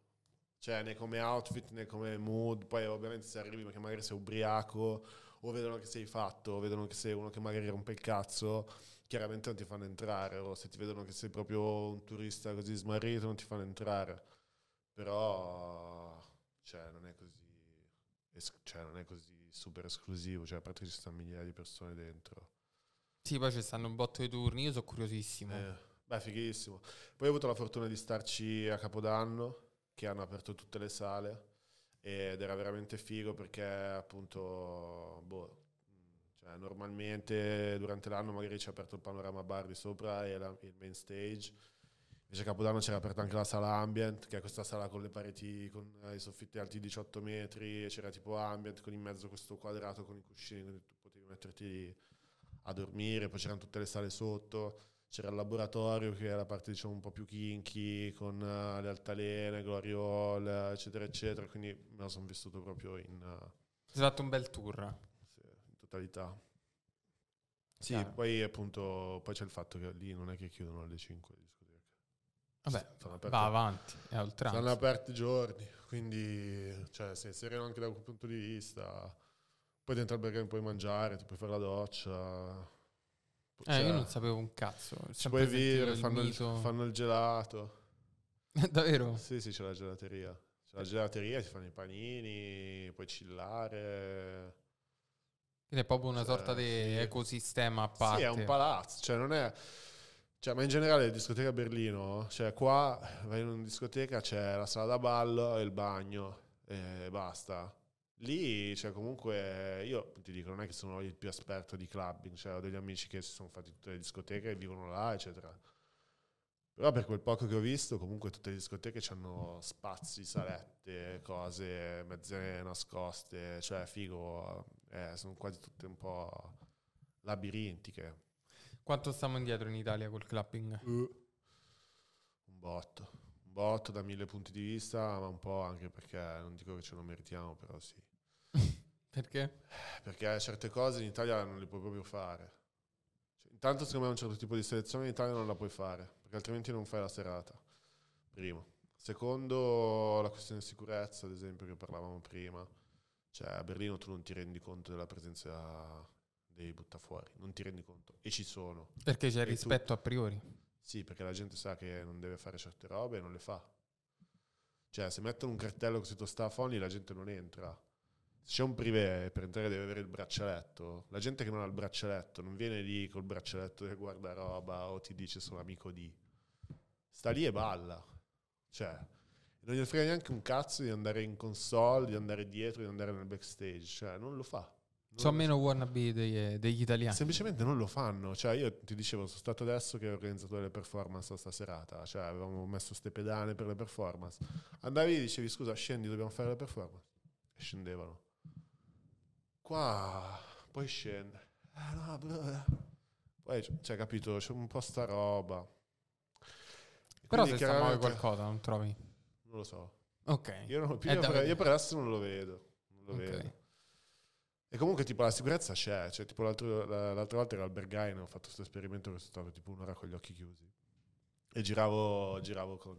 cioè né come outfit né come mood, poi ovviamente se arrivi perché magari sei ubriaco o vedono che sei fatto, o vedono che sei uno che magari rompe il cazzo, chiaramente non ti fanno entrare, o se ti vedono che sei proprio un turista così smarrito non ti fanno entrare. Però cioè non è così es- cioè non è così super esclusivo, cioè a parte che ci stanno migliaia di persone dentro. Sì, poi ci stanno un botto di turni, io sono curiosissimo. Eh, beh, fighissimo. Poi ho avuto la fortuna di starci a Capodanno, che hanno aperto tutte le sale, ed era veramente figo perché appunto boh, cioè normalmente durante l'anno magari ci ha aperto il panorama bar di sopra e la, il main stage. Invece a Capodanno c'era aperta anche la sala ambient, che è questa sala con le pareti, con i soffitti alti diciotto metri, e c'era tipo ambient con in mezzo questo quadrato con i cuscini, quindi tu potevi metterti a dormire. Poi c'erano tutte le sale sotto, c'era il laboratorio che era la parte diciamo un po' più kinky, con uh, le altalene, gloriole, eccetera eccetera, quindi me lo sono vissuto proprio in... Uh, È stato un bel tour. Sì, in totalità. Sì, chiaro. Poi appunto poi c'è il fatto che lì non è che chiudono alle cinque. Vabbè, aperti, va avanti, è oltranza. Sono aperti i giorni, quindi cioè, sei sereno anche da quel punto di vista. Poi dentro al Berghain puoi mangiare, ti puoi fare la doccia, Eh, cioè, io non sapevo un cazzo. Si può dire, fanno il, fanno il gelato. Davvero? Sì, sì, c'è la gelateria. C'è la gelateria, si fanno i panini, puoi chillare. Quindi è proprio una cioè, sorta di sì. ecosistema a parte. Sì, è un palazzo, cioè non è... Cioè, ma in generale la discoteca a Berlino, cioè qua vai in una discoteca, c'è la sala da ballo e il bagno e basta. Lì, cioè comunque, io ti dico, non è che sono il più esperto di clubbing, cioè ho degli amici che si sono fatti tutte le discoteche e vivono là, eccetera. Però per quel poco che ho visto, comunque tutte le discoteche hanno spazi, salette, cose mezze nascoste, cioè figo, eh, sono quasi tutte un po' labirintiche. Quanto stiamo indietro in Italia col clubbing? Uh, un botto, un botto da mille punti di vista, ma un po' anche perché non dico che ce lo meritiamo, però sì. Perché? Perché certe cose in Italia non le puoi proprio fare. Cioè, intanto secondo me un certo tipo di selezione in Italia non la puoi fare, perché altrimenti non fai la serata, primo. Secondo, la questione di sicurezza, ad esempio, che parlavamo prima. Cioè a Berlino tu non ti rendi conto della presenza... devi buttare fuori, non ti rendi conto, e ci sono perché c'è e rispetto tu... a priori, sì, perché la gente sa che non deve fare certe robe e non le fa. Cioè se mettono un cartello che si tosta a foni, la gente non entra. Se c'è un privé, per entrare deve avere il braccialetto. La gente che non ha il braccialetto non viene lì col braccialetto che guarda roba o ti dice sono amico di, sta lì e balla, cioè non gli frega neanche un cazzo di andare in console, di andare dietro, di andare nel backstage, cioè non lo fa. Sono meno wannabe degli, degli italiani. Semplicemente non lo fanno. Cioè io ti dicevo, sono stato adesso che ho organizzato delle performance sta serata. Cioè avevamo messo ste pedane per le performance. Andavi e dicevi scusa, scendi, dobbiamo fare le performance. E scendevano. Qua poi scende. Ah, no, bro. Poi cioè capito, c'è un po' sta roba. E però se chiaramente... sta muove qualcosa, non trovi? Non lo so. Ok. Io, non, più io, per, io per adesso non lo vedo. Non lo okay. vedo. E comunque tipo la sicurezza c'è, cioè tipo l'altro, l'altra volta ero al Berghain, ho fatto questo esperimento che sono stato tipo un'ora con gli occhi chiusi e giravo, giravo con,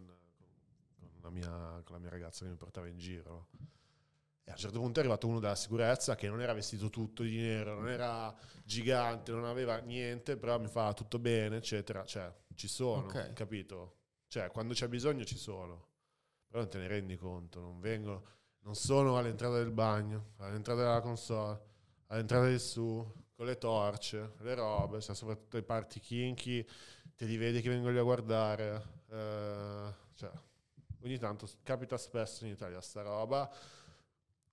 con, la mia, con la mia ragazza che mi portava in giro, e a un certo punto è arrivato uno della sicurezza che non era vestito tutto di nero, non era gigante, non aveva niente, però mi fa tutto bene eccetera, cioè ci sono, okay. capito? Cioè quando c'è bisogno ci sono, però non te ne rendi conto, non vengono... Non sono all'entrata del bagno, all'entrata della console, all'entrata del su, con le torce, le robe, cioè soprattutto i party kinky, te li vedi che vengono lì a guardare. Eh, cioè, ogni tanto capita spesso in Italia sta roba,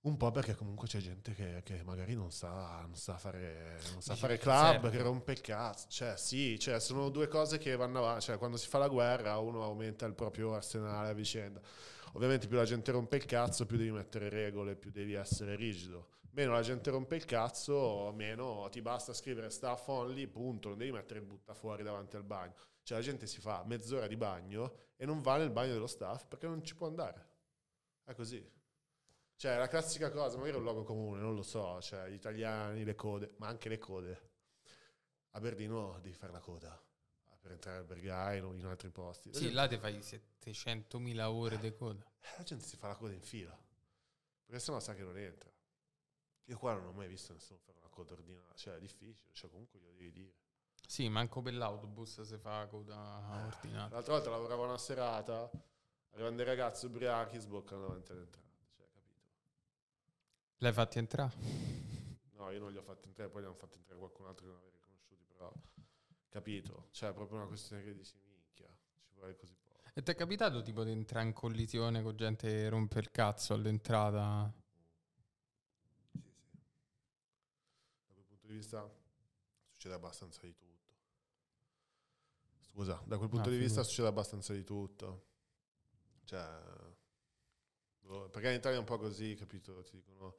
un po' perché comunque c'è gente che, che magari non sa, non sa fare, non sa fare club, certo. che rompe il cazzo. Cioè sì, cioè, sono due cose che vanno avanti. Cioè, quando si fa la guerra uno aumenta il proprio arsenale a vicenda. Ovviamente più la gente rompe il cazzo, più devi mettere regole, più devi essere rigido. Meno la gente rompe il cazzo, meno ti basta scrivere staff only, punto. Non devi mettere il buttafuori davanti al bagno. Cioè la gente si fa mezz'ora di bagno e non va nel bagno dello staff perché non ci può andare. È così. Cioè la classica cosa, magari è un luogo comune, non lo so, cioè gli italiani, le code, ma anche le code. A Berlino devi fare la coda. Per entrare al Berghain o in altri posti. Sì, gente... là ti fai settecentomila ore eh, di coda. La gente si fa la coda in fila, perché sennò sa che non entra. Io qua non ho mai visto nessuno fare una coda ordinata, cioè è difficile, cioè comunque glielo devi dire. Sì, manco per l'autobus si fa la coda eh, ordinata. L'altra volta lavoravo una serata, arrivano dei ragazzi ubriachi, sboccano davanti all'entrata, cioè capito. L'hai fatti entrare? No, io non li ho fatti entrare, poi li hanno fatti entrare qualcun altro che non avevi riconosciuti, però... Capito? Cioè è proprio una questione che dici minchia, ci vuole così poco. E ti è capitato tipo di entrare in collisione con gente che rompe il cazzo all'entrata? Sì, sì. Da quel punto di vista succede abbastanza di tutto. Scusa, da quel punto ah, di fine. vista succede abbastanza di tutto. Cioè, perché in Italia è un po' così, capito? Ti dicono,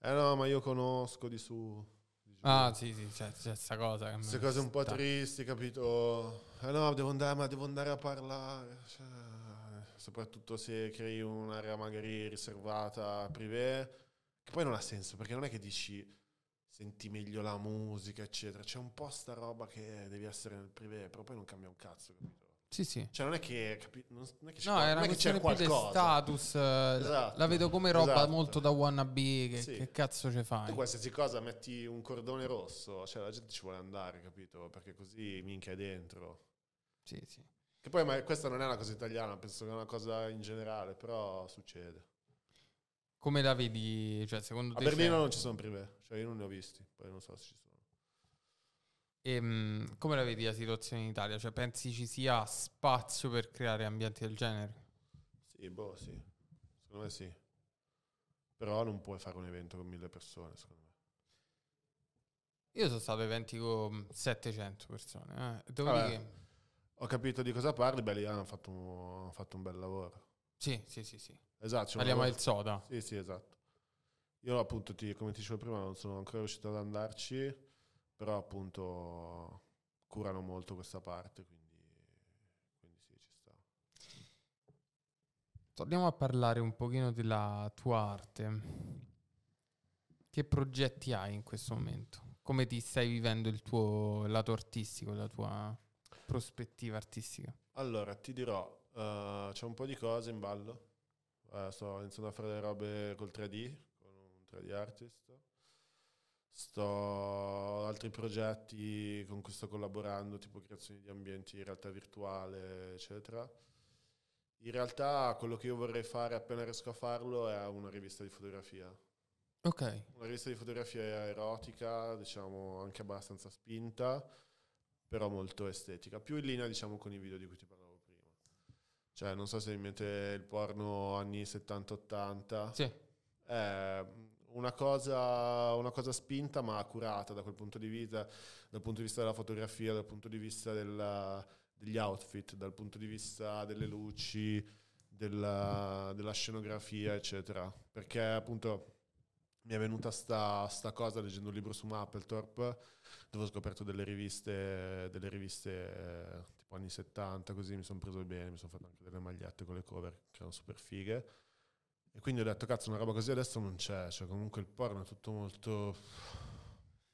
eh no, ma io conosco di su... Ah sì sì, c'è, c'è sta cosa, queste cose un po' tristi, capito? Eh no, devo andare, ma devo andare a parlare, cioè, soprattutto se crei un'area magari riservata, privé, che poi non ha senso, perché non è che dici senti meglio la musica eccetera, c'è un po' sta roba che devi essere nel privé, però poi non cambia un cazzo, capito? Sì, sì. Cioè non è che, capi, non è che c'è, no, qual- è una non è questione che c'è più qualcosa. Status, esatto, la vedo come roba, esatto, molto da wannabe, che, sì, che cazzo ce fai? Tu qualsiasi cosa metti un cordone rosso, cioè la gente ci vuole andare, capito? Perché così minchia è dentro. Sì, sì. Che poi, ma questa non è una cosa italiana, penso che è una cosa in generale, però succede. Come la vedi, cioè secondo a te? A Berlino c'è... non ci sono privé, cioè io non ne ho visti, poi non so se ci sono. E, come la vedi la situazione in Italia? Cioè pensi ci sia spazio per creare ambienti del genere? Sì, boh, sì. Secondo me sì. Però non puoi fare un evento con mille persone, secondo me. Io sono stato a eventi con settecento persone. Eh. Dove Vabbè, che... Ho capito di cosa parli, beh lì hanno fatto un, hanno fatto un bel lavoro. Sì, sì, sì, sì. Esatto. Parliamo del Soda. Sì, sì, esatto. Io appunto, ti, come ti dicevo prima, non sono ancora riuscito ad andarci... Però appunto curano molto questa parte, quindi, quindi sì, ci sta. Torniamo a parlare un pochino della tua arte. Che progetti hai in questo momento? Come ti stai vivendo il tuo lato artistico, la tua prospettiva artistica? Allora, ti dirò, uh, c'è un po' di cose in ballo. Uh, sto iniziando a fare delle robe col tre D, con un tre D artist. Sto altri progetti con cui sto collaborando, tipo creazioni di ambienti in realtà virtuale, eccetera. In realtà quello che io vorrei fare appena riesco a farlo è una rivista di fotografia. Ok. Una rivista di fotografia erotica, diciamo anche abbastanza spinta, però molto estetica. Più in linea, diciamo, con i video di cui ti parlavo prima. Cioè, non so se mi mette il porno anni settanta ottanta. Sì. Eh, Una cosa, una cosa spinta ma curata da quel punto di vista, dal punto di vista della fotografia, dal punto di vista della, degli outfit, dal punto di vista delle luci, della, della scenografia, eccetera. Perché appunto mi è venuta sta, sta cosa leggendo un libro su Mapplethorpe, dove ho scoperto delle riviste, delle riviste eh, tipo anni settanta, così mi sono preso bene, mi sono fatto anche delle magliette con le cover che erano super fighe. E quindi ho detto, cazzo, una roba così adesso non c'è. Cioè, comunque il porno è tutto molto...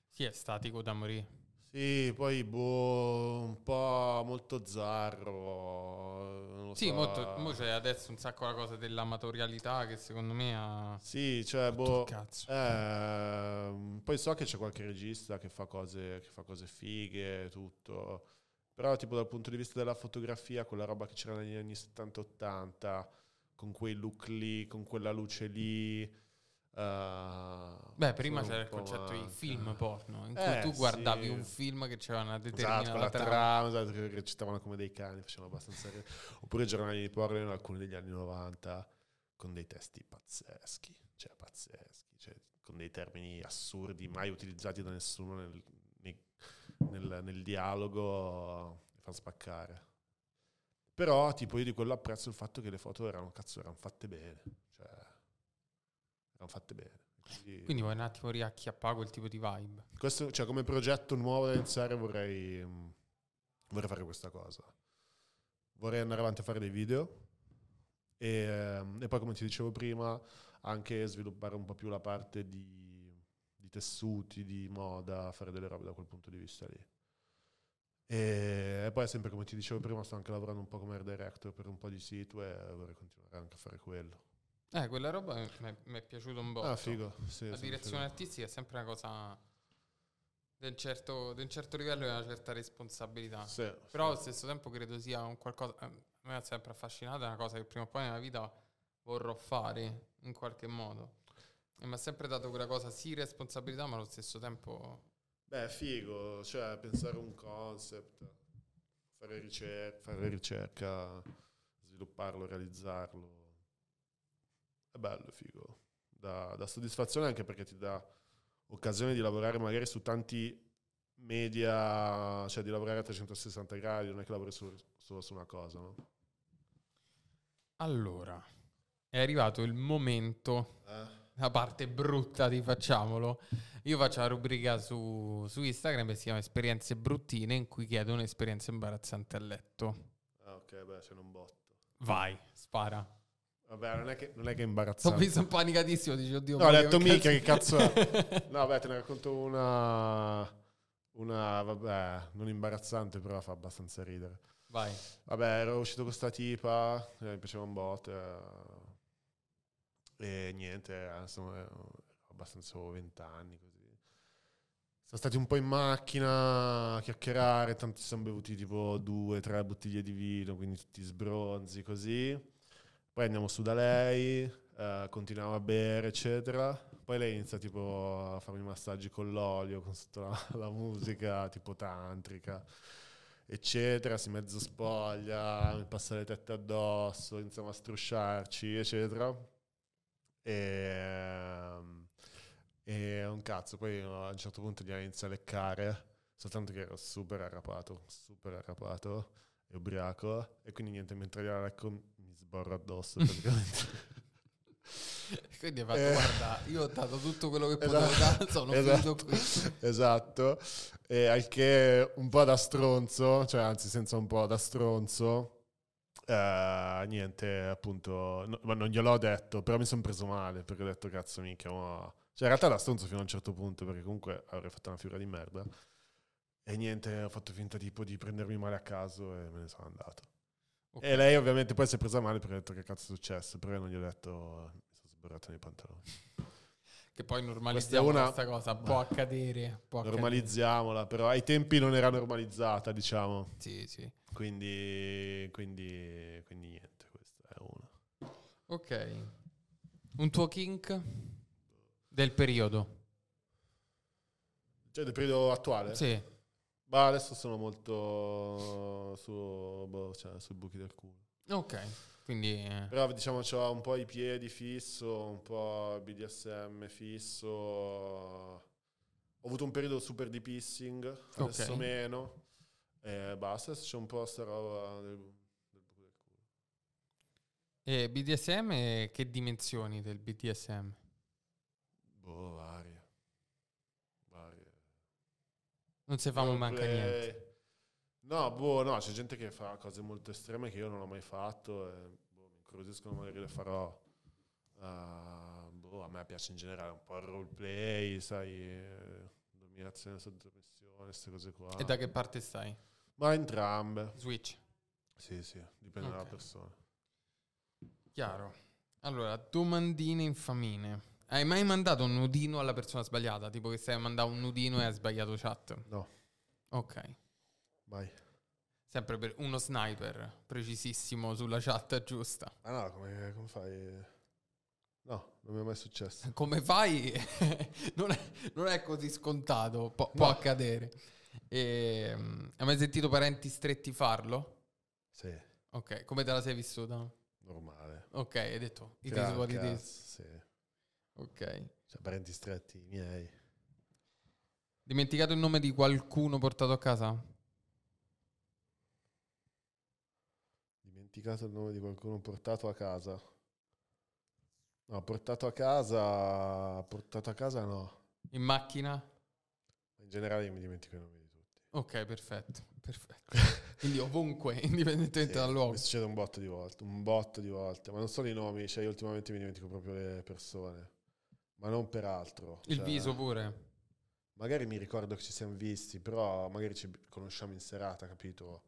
Sì, è statico da morire. Sì, poi boh, un po' molto zarro. Non lo sì, so. Molto, mo c'è adesso un sacco la cosa dell'amatorialità che secondo me ha... Sì, cioè, boh... Cazzo. Eh, poi so che c'è qualche regista che fa cose, che fa cose fighe, tutto. Però tipo dal punto di vista della fotografia, quella roba che c'era negli anni settanta ottanta... con quei look lì, con quella luce lì. Uh, Beh, prima c'era il concetto di film porno, in cui eh, tu guardavi sì. un film che c'era una determinata trama, esatto, che recitavano come dei cani, facevano abbastanza ridere. Oppure giornali di porno in alcuni degli anni novanta con dei testi pazzeschi, cioè pazzeschi, cioè con dei termini assurdi mai utilizzati da nessuno nel, nel, nel, nel dialogo, li fa spaccare. Però tipo io di quello apprezzo il fatto che le foto erano, cazzo, erano fatte bene, cioè erano fatte bene. Quindi, quindi vuoi un attimo riacchiappare quel tipo di vibe? Questo, cioè come progetto nuovo da iniziare vorrei, vorrei fare questa cosa. Vorrei andare avanti a fare dei video e, e poi, come ti dicevo prima, anche sviluppare un po' più la parte di, di tessuti, di moda, fare delle robe da quel punto di vista lì. E poi sempre, come ti dicevo prima, sto anche lavorando un po' come art director per un po' di sito e vorrei continuare anche a fare quello. Eh, quella roba mi è piaciuta un botto. Ah, figo. Sì, la direzione figo. Artistica è sempre una cosa di un certo, di un certo livello e una certa responsabilità. Sì, però sì. Allo stesso tempo credo sia un qualcosa, a me è sempre affascinata, è una cosa che prima o poi nella vita vorrò fare in qualche modo. E mi ha sempre dato quella cosa, sì, responsabilità, ma allo stesso tempo... Beh, figo, cioè pensare un concept, fare ricerca, fare ricerca, svilupparlo, realizzarlo. È bello, figo. Da, da soddisfazione anche perché ti dà occasione di lavorare magari su tanti media, cioè di lavorare a trecentosessanta gradi, non è che lavori solo su, su una cosa, no? Allora, è arrivato il momento... Eh. La parte brutta di Facciamolo. Io faccio la rubrica su, su Instagram che si chiama Esperienze bruttine, in cui chiedo un'esperienza imbarazzante a letto. Ah, ok, beh, c'è un botto. Vai, spara. Vabbè, non è che, non è che è imbarazzante. Ho visto impanicatissimo, dici, oddio. No, ho detto mica, che cazzo è? No, beh, te ne racconto una... Una, vabbè, non imbarazzante, però fa abbastanza ridere. Vai. Vabbè, ero uscito con sta tipa, mi piaceva un bot, eh, e niente, eh, insomma, ero abbastanza vent'anni, così. Sono stati un po' in macchina a chiacchierare, tanto ci siamo bevuti tipo due, tre bottiglie di vino, quindi tutti sbronzi, così. Poi andiamo su da lei, eh, continuiamo a bere, eccetera. Poi lei inizia tipo a farmi massaggi con l'olio, con tutta la, la musica, tipo tantrica, eccetera. Si mezzo spoglia, mi passa le tette addosso, iniziamo a strusciarci, eccetera. E... E un cazzo, poi a un certo punto gli inizia a leccare, soltanto che ero super arrapato, super arrapato e ubriaco, e quindi niente, mentre gliela lecco mi sborro addosso praticamente. Quindi ha fatto, eh, guarda, io ho dato tutto quello che potevo, esatto, dare, sono esatto, finito qui. Esatto, e al che un po' da stronzo, cioè anzi senza un po' da stronzo, Uh, niente, appunto, no, ma non gliel'ho detto, però mi sono preso male, perché ho detto cazzo mica, ma... Cioè, in realtà da stronzo fino a un certo punto, perché comunque avrei fatto una figura di merda. E niente, ho fatto finta tipo di prendermi male a caso e me ne sono andato. Okay. E lei ovviamente poi si è presa male perché ho detto che cazzo è successo, però io non gli ho detto, mi sono sborrato nei pantaloni. Che poi normalizziamo questa, una... questa cosa, può accadere. Può normalizziamola, accadere. Però ai tempi non era normalizzata, diciamo. Sì, sì. Quindi, quindi, quindi niente, questa è una. Ok. Un tuo kink? Del periodo, cioè del periodo attuale? Sì. Ma adesso sono molto su, boh, cioè, sui buchi del culo. Ok, quindi... Eh. Però diciamo c'ho un po' i piedi fisso, un po' B D S M fisso. Ho avuto un periodo super di pissing, adesso okay, meno. E basta, c'è un po' sta roba del buco del culo. E B D S M, che dimensioni del B D S M? Oh, varie. Varie. Non se famo manca niente. No, boh, no, c'è gente che fa cose molto estreme che io non ho mai fatto e boh, mi incuriosiscono, magari le farò. Uh, boh, a me piace in generale un po' il roleplay, sai, dominazione sotto pressione, queste cose qua. E da che parte stai? Ma entrambe. Switch. Sì, sì, dipende okay, dalla persona. Chiaro. Allora, domandine infamine. Hai mai mandato un nudino alla persona sbagliata? Tipo che stai a mandare un nudino e hai sbagliato chat? No. Ok. Vai. Sempre per uno sniper precisissimo sulla chat giusta. Ah no, come, come fai? No, non mi è mai successo. Come fai? non, è, non è così scontato, po- no. Può accadere. E, um, hai mai sentito parenti stretti farlo? Sì. Ok, come te la sei vissuta? Normale. Ok, hai detto it is what it is. Sì. Ok. Cioè, parenti stretti miei. Dimenticato il nome di qualcuno portato a casa? Dimenticato il nome di qualcuno portato a casa? No, portato a casa... Portato a casa no. In macchina? In generale io mi dimentico i nomi di tutti. Ok, perfetto. Perfetto. Quindi ovunque, indipendentemente sì, dal luogo. Mi succede un botto di volte, un botto di volte. Ma non solo i nomi, cioè io ultimamente mi dimentico proprio le persone. Ma non per altro. Il cioè, viso pure. Magari mi ricordo che ci siamo visti, però magari ci conosciamo in serata, capito?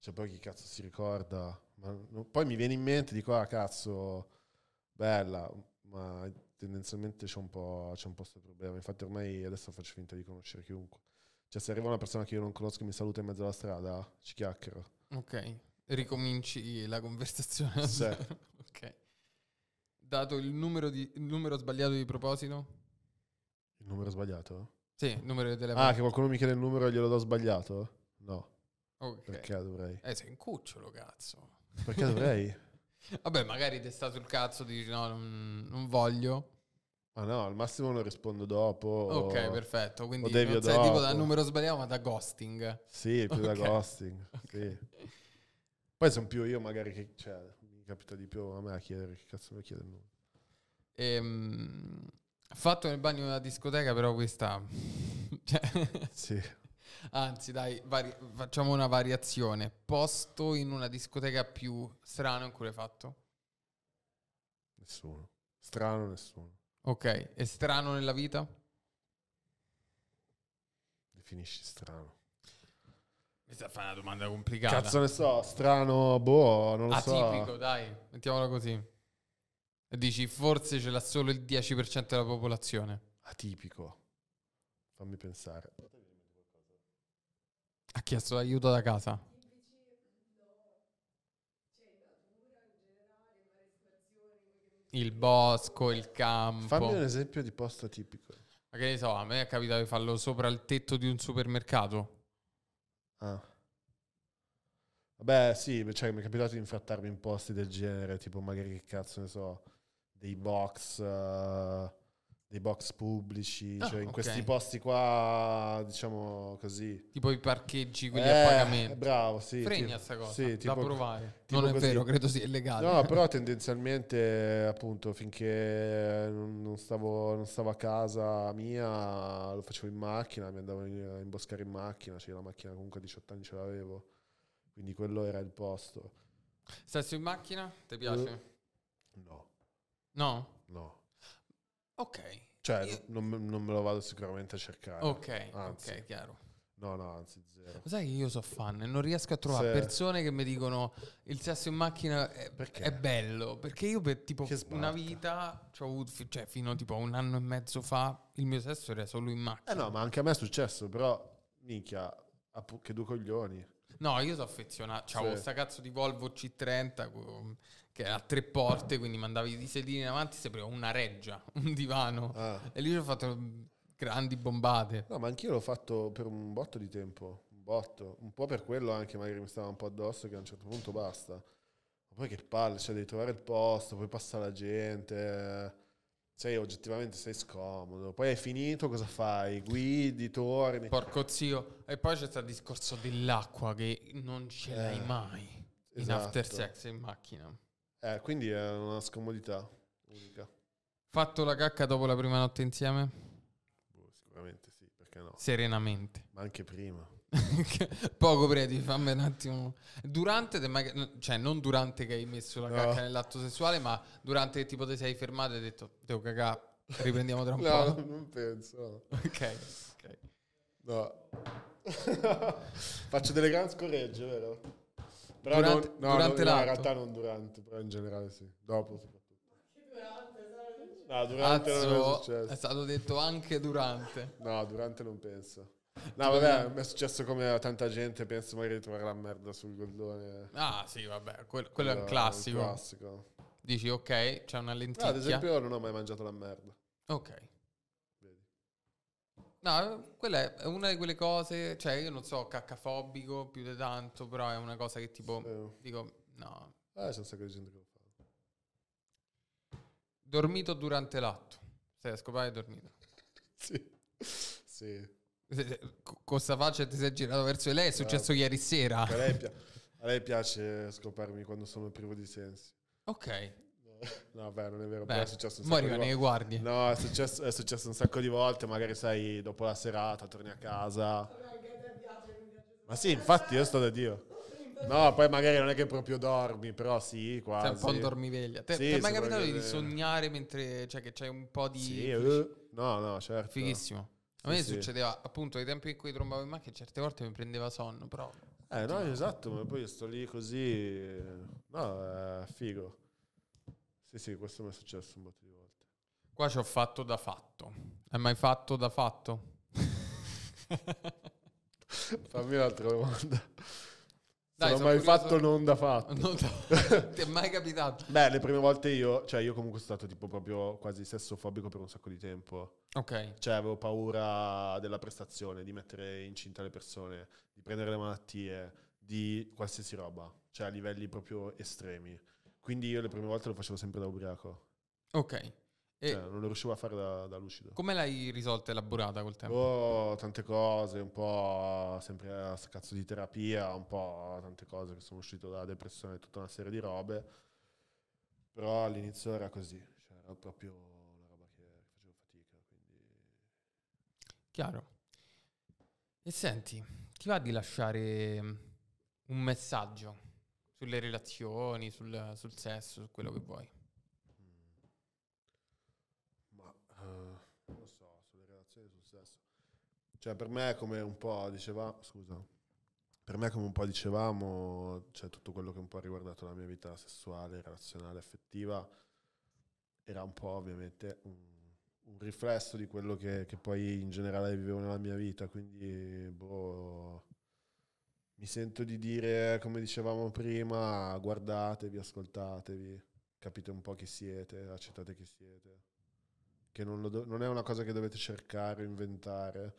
Cioè poi chi cazzo si ricorda? Ma no, poi mi viene in mente, dico, ah cazzo, bella, ma tendenzialmente c'è un po' c'è un po' questo problema. Infatti ormai adesso faccio finta di conoscere chiunque. Cioè se arriva una persona che io non conosco e mi saluta in mezzo alla strada, ci chiacchiero. Ok, ricominci la conversazione. Sì. Ok. Dato il numero, di, il numero sbagliato di proposito? Il numero sbagliato? Sì, il numero di telefono. Ah, che qualcuno mi chiede il numero e glielo do sbagliato? No. Okay. Perché dovrei? Eh, sei in cucciolo, cazzo. Perché dovrei? Vabbè, magari ti è stato il cazzo, dici no, non, non voglio. Ma no, al massimo lo rispondo dopo. Ok, o, perfetto. Quindi non sei dopo, tipo dal numero sbagliato, ma da ghosting. Sì, più okay, da ghosting. Okay. Sì. Poi sono più io magari che... Cioè, capita di più a me a chiedere che cazzo mi chiede il nome. Ehm, fatto nel bagno della discoteca, però questa cioè, sì. Anzi dai, vari, facciamo una variazione. Posto in una discoteca più strano in cui l'hai fatto? Nessuno. Strano nessuno. Ok, è strano nella vita? Definisci strano. Questa fa una domanda complicata. Cazzo ne so, strano, boh, non lo Atipico, so. Atipico, dai, mettiamola così. E dici, forse ce l'ha solo il dieci per cento della popolazione. Atipico. Fammi pensare. Ha chiesto aiuto da casa. Il bosco, il campo. Fammi un esempio di posto atipico. Ma che ne so, a me è capitato di farlo sopra il tetto di un supermercato. Ah. Vabbè, sì, cioè, mi è capitato di infrattarmi in posti del genere, tipo magari, che cazzo ne so, dei box, uh, dei box pubblici, ah, cioè in okay. questi posti qua, diciamo così. Tipo i parcheggi, quelli eh, a pagamento. Bravo, sì. Fregna tipo, sta cosa, sì, da tipo, provare. Tipo non è così. Vero, credo sia illegale. No, però tendenzialmente, appunto, finché non stavo, non stavo a casa mia, lo facevo in macchina, mi andavo a imboscare in macchina, c'era la macchina comunque a diciotto anni ce l'avevo. Quindi quello era il posto. Stesso in macchina? Ti piace? No. No? No. Ok. Cioè, Io... non, non me lo vado sicuramente a cercare. Ok, anzi. Ok, chiaro. No, no, anzi, zero. Lo sai che io so fan e non riesco a trovare Se... persone che mi dicono il sesso in macchina è, è bello. Perché io per tipo una vita, cioè, cioè fino a tipo un anno e mezzo fa, il mio sesso era solo in macchina. Eh no, ma anche a me è successo, però, minchia, che due coglioni. No, io sono affezionato. C'avevo sì. sta cazzo di Volvo C trenta che era a tre porte, quindi mandavi i sedili in avanti, si apriva una reggia, un divano. Ah. E lì ho fatto grandi bombate. No, ma anch'io l'ho fatto per un botto di tempo, un botto. Un po' per quello anche, magari mi stava un po' addosso, che a un certo punto basta. Ma poi che palle, cioè devi trovare il posto, poi passa la gente... Sei oggettivamente sei scomodo. Poi è finito, cosa fai? Guidi, torni. Porco zio. E poi c'è stato il discorso dell'acqua che non ce eh, l'hai mai esatto. in after sex in macchina. Eh, quindi è una scomodità unica. Fatto la cacca dopo la prima notte insieme? Boh, sicuramente sì, perché no? Serenamente. Ma anche prima. Poco predi, fammi un attimo. Durante, cioè non durante che hai messo la no. cacca nell'atto sessuale, ma durante che tipo ti sei fermato e hai detto devo cacà, riprendiamo tra un no, po'. No, non penso. Ok, ok. No. Faccio delle gran scorregge, vero? Però durante, non, no, durante non, no, in realtà non durante, però in generale sì. Dopo soprattutto. No, durante Azzo, non è successo. È stato detto anche durante. No, durante non penso. No, vabbè, mi è successo come a tanta gente, penso magari di trovare la merda sul goldone. Ah, sì, vabbè, quello, quello è un classico. un classico. Dici, ok, c'è una lenticchia. No, ad esempio, non ho mai mangiato la merda. Ok. Vedi. No, quella è una di quelle cose, cioè io non so, caccafobico più di tanto, però è una cosa che tipo, sì. dico, no. Eh, c'è un sacco di gente che lo fa. Dormito durante l'atto. Sei a scopare e dormito. sì, sì. Con sta faccia ti sei girato verso lei, è successo ah, ieri sera. A lei, pi- a lei piace scoparmi quando sono privo di sensi. Ok. No, beh, non è vero. Beh, è successo un sacco di volte. No, è successo, è successo un sacco di volte. Magari sai, dopo la serata torni a casa. Ma sì, infatti io sto da Dio. No, poi magari non è che proprio dormi, però sì, quasi. C'è un po' un dormiveglia. Te, sì, ti è mai capitato di sognare mentre, cioè che c'è un po' di... Sì, uh, no, no, certo. Fighissimo. A me sì, succedeva sì. appunto ai tempi in cui trombavo in macchina, certe volte mi prendeva sonno, però eh no, esatto, ma poi io sto lì così, no, eh, figo. Sì, sì, questo mi è successo un botto di volte. Qua ci ho fatto da fatto. Hai mai fatto da fatto? Fammi un'altra domanda. Dai, non ho mai fatto non da fatto. Non da... Ti è mai capitato? Beh, le prime volte io, cioè io comunque sono stato tipo proprio quasi sessofobico per un sacco di tempo. Ok. Cioè avevo paura della prestazione, di mettere incinta le persone, di prendere le malattie, di qualsiasi roba. Cioè a livelli proprio estremi. Quindi io le prime volte lo facevo sempre da ubriaco. Ok. E cioè, non lo riuscivo a fare da, da lucido. Come l'hai risolta e elaborata col tempo? Oh, tante cose, un po' sempre a cazzo di terapia, un po' tante cose che sono uscito dalla depressione, tutta una serie di robe. Però all'inizio era così, cioè era proprio una roba che facevo fatica, quindi... Chiaro. E senti, ti va di lasciare un messaggio sulle relazioni, sul, sul sesso, su quello che vuoi? Cioè per me è come un po', diceva, scusa, per me, come un po' dicevamo, cioè tutto quello che un po' ha riguardato la mia vita sessuale, relazionale, affettiva, era un po' ovviamente un, un riflesso di quello che, che poi in generale vivevo nella mia vita, quindi boh, mi sento di dire, come dicevamo prima, guardatevi, ascoltatevi, capite un po' chi siete, accettate chi siete, che non, lo do- non è una cosa che dovete cercare, inventare,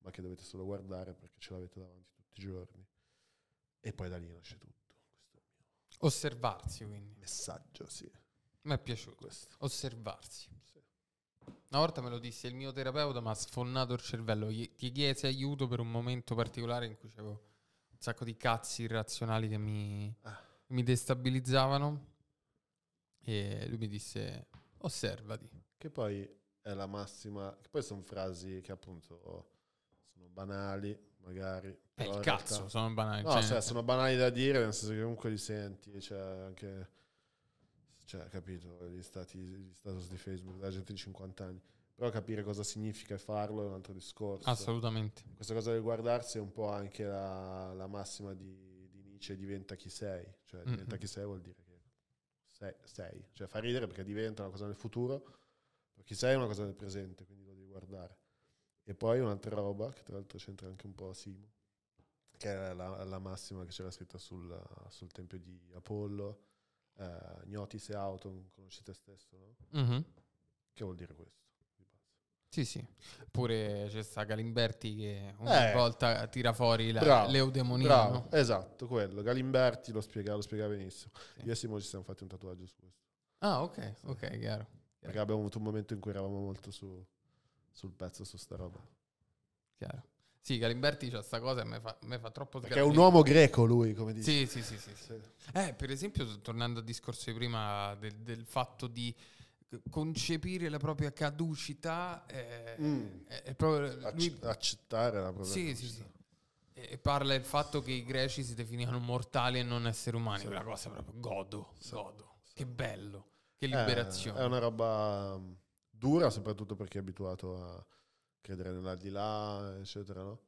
ma che dovete solo guardare perché ce l'avete davanti tutti i giorni. E poi da lì nasce tutto. Questo è il mio osservarsi, quindi. Messaggio, sì. Mi è piaciuto questo. Osservarsi. Sì. Una volta me lo disse il mio terapeuta, mi ha sfonnato il cervello. Ti chiese aiuto per un momento particolare in cui avevo un sacco di cazzi irrazionali che mi, ah. mi destabilizzavano. E lui mi disse, osservati. Che poi è la massima... Che poi sono frasi che appunto... Oh, sono banali, magari. Eh, il cazzo, realtà... sono banali. No, cioè, sono banali da dire, nel senso che comunque li senti, cioè, anche, cioè, capito, gli stati, gli status di Facebook, la gente di cinquanta anni. Però capire cosa significa e farlo è un altro discorso. Assolutamente. Questa cosa del guardarsi è un po' anche la, la massima di, di Nietzsche, diventa chi sei. Cioè, diventa mm-hmm. chi sei vuol dire che sei, sei. Cioè, fa ridere perché diventa una cosa del futuro, chi sei è una cosa del presente, quindi lo devi guardare. E poi un'altra roba, che tra l'altro c'entra anche un po' Simo, che era la, la massima che c'era scritta sul, sul tempio di Apollo, eh, Gnothi se auton, conosci te stesso, no? Mm-hmm. Che vuol dire questo? Di base. Sì, sì. Pure c'è sta Galimberti che ogni eh, volta tira fuori la l'eudemonia. Bravo, esatto, quello. Galimberti lo spiega, lo spiega benissimo. Sì. Io e Simo ci siamo fatti un tatuaggio su questo. Ah, ok, sì. Ok, chiaro. Perché abbiamo avuto un momento in cui eravamo molto su... sul pezzo, su sta roba. Chiaro. Sì, Galimberti c'ha sta cosa e me fa, me fa troppo sgradire. Perché è un uomo greco lui, come dice. Sì, sì, sì, sì, sì. Eh, per esempio, tornando al discorso di prima del, del fatto di concepire la propria caducità, eh, mm. è, è proprio lui... accettare la propria sì, caducità. Sì, sì. E parla del fatto che i greci si definivano mortali e non esseri umani. Sì. Quella cosa proprio godo, sì. godo. Sì. Che bello, che liberazione. Eh, è una roba... dura, soprattutto perché è abituato a credere nell'aldilà, eccetera, no?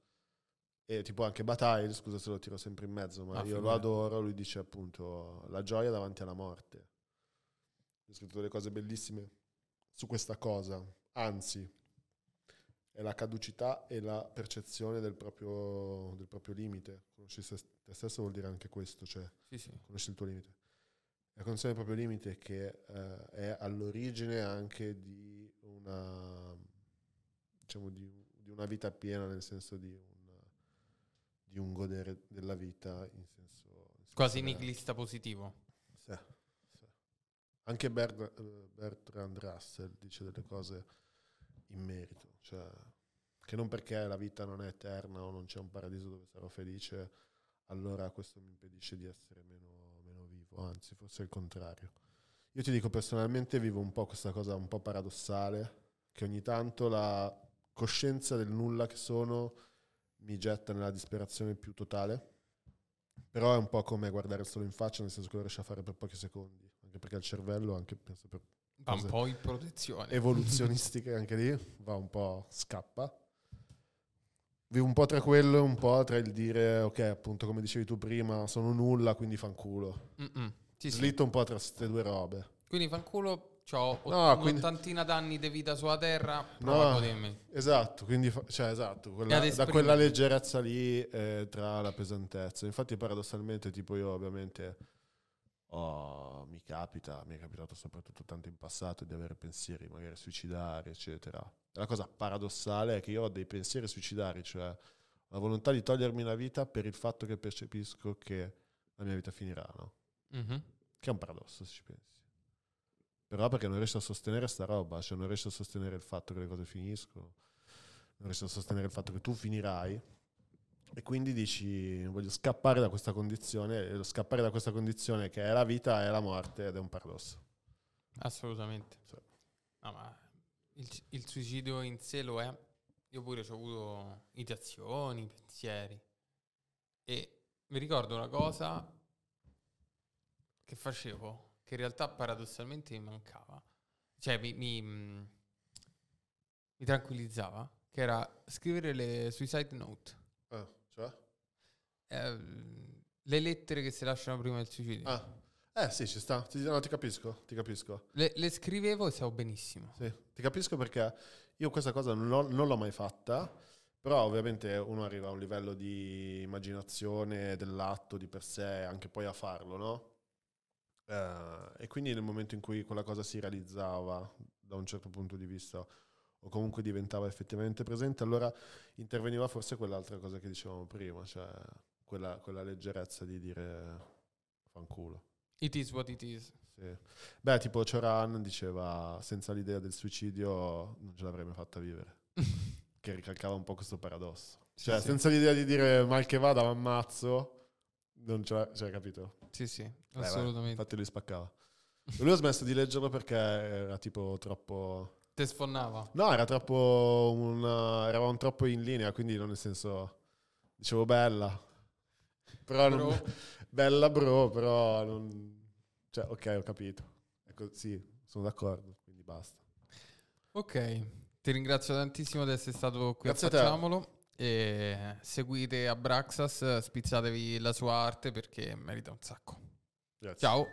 E tipo anche Bataille, scusa se lo tiro sempre in mezzo, ma ah, io lo adoro, lui dice appunto la gioia davanti alla morte. Ho scritto delle cose bellissime su questa cosa, anzi, è la caducità e la percezione del proprio, del proprio limite. Conosci te stesso vuol dire anche questo, cioè sì, sì. conosci il tuo limite. La condizione del proprio limite che eh, è all'origine anche di una, diciamo, di, di una vita piena, nel senso di un, di un godere della vita in senso, in senso quasi nichilista positivo. Sì, sì. Anche Bert, Bertrand Russell dice delle cose in merito, cioè che non perché la vita non è eterna o non c'è un paradiso dove sarò felice, allora questo mi impedisce di essere meno anzi forse il contrario. Io ti dico personalmente vivo un po' questa cosa un po' paradossale che ogni tanto la coscienza del nulla che sono mi getta nella disperazione più totale, però è un po' come guardare il sole in faccia, nel senso che lo riesci a fare per pochi secondi, anche perché il cervello anche penso per va un po' in protezione evoluzionistiche anche lì va un po' scappa. Vivo un po' tra quello e un po' tra il dire ok, appunto come dicevi tu prima, sono nulla, quindi fanculo. Sì, slitto sì. un po' tra queste due robe. Quindi fanculo, c'ho no, un'ottantina quindi... d'anni di vita sulla terra, prova no, a godermi. Esatto, quindi fa- cioè, esatto quella, da quella leggerezza lì eh, tra la pesantezza. Infatti paradossalmente tipo io ovviamente oh, mi capita, mi è capitato soprattutto tanto in passato di avere pensieri magari suicidari, eccetera. La cosa paradossale è che io ho dei pensieri suicidari, cioè la volontà di togliermi la vita per il fatto che percepisco che la mia vita finirà, no? Mm-hmm. Che è un paradosso, se ci pensi. Però perché non riesco a sostenere sta roba, cioè non riesco a sostenere il fatto che le cose finiscono, non riesco a sostenere il fatto che tu finirai, e quindi dici voglio scappare da questa condizione, e lo scappare da questa condizione che è la vita e la morte, ed è un paradosso. Assolutamente. Sì. No, ma... Il, il suicidio in sé lo è. Io pure ci ho avuto ideazioni, pensieri, e mi ricordo una cosa che facevo che in realtà paradossalmente mi mancava, cioè mi, mi, mi tranquillizzava, che era scrivere le suicide note. Eh, cioè? eh, le lettere che si lasciano prima del suicidio. Ah. Eh sì, ci sta, ti, no, ti capisco, ti capisco. Le, le scrivevo e stavo benissimo. Sì, ti capisco, perché io questa cosa non, ho, non l'ho mai fatta, però ovviamente uno arriva a un livello di immaginazione dell'atto di per sé, anche poi a farlo, no? Eh, e quindi nel momento in cui quella cosa si realizzava da un certo punto di vista, o comunque diventava effettivamente presente, allora interveniva forse quell'altra cosa che dicevamo prima, cioè quella, quella leggerezza di dire fanculo. It is what it is. Sì. Beh, tipo Choran diceva: senza l'idea del suicidio non ce l'avrei mai fatta vivere. Che ricalcava un po' questo paradosso. Cioè, sì, senza sì. l'idea di dire mal che vada, m'ammazzo, non ce l'ha, cioè, capito? Sì, sì, eh, assolutamente. Beh, infatti lui spaccava. Lui ho smesso di leggerlo perché era tipo troppo... Te sfonnava? No, era troppo... Una... Eravamo troppo in linea, quindi non nel senso... Dicevo bella. Però bro. Non... Bella bro, però non... Cioè, ok, ho capito. Ecco, sì, sono d'accordo, quindi basta. Ok, ti ringrazio tantissimo di essere stato qui. Grazie a Facciamolo. E seguite Abraxas, spizzatevi la sua arte perché merita un sacco. Grazie. Ciao.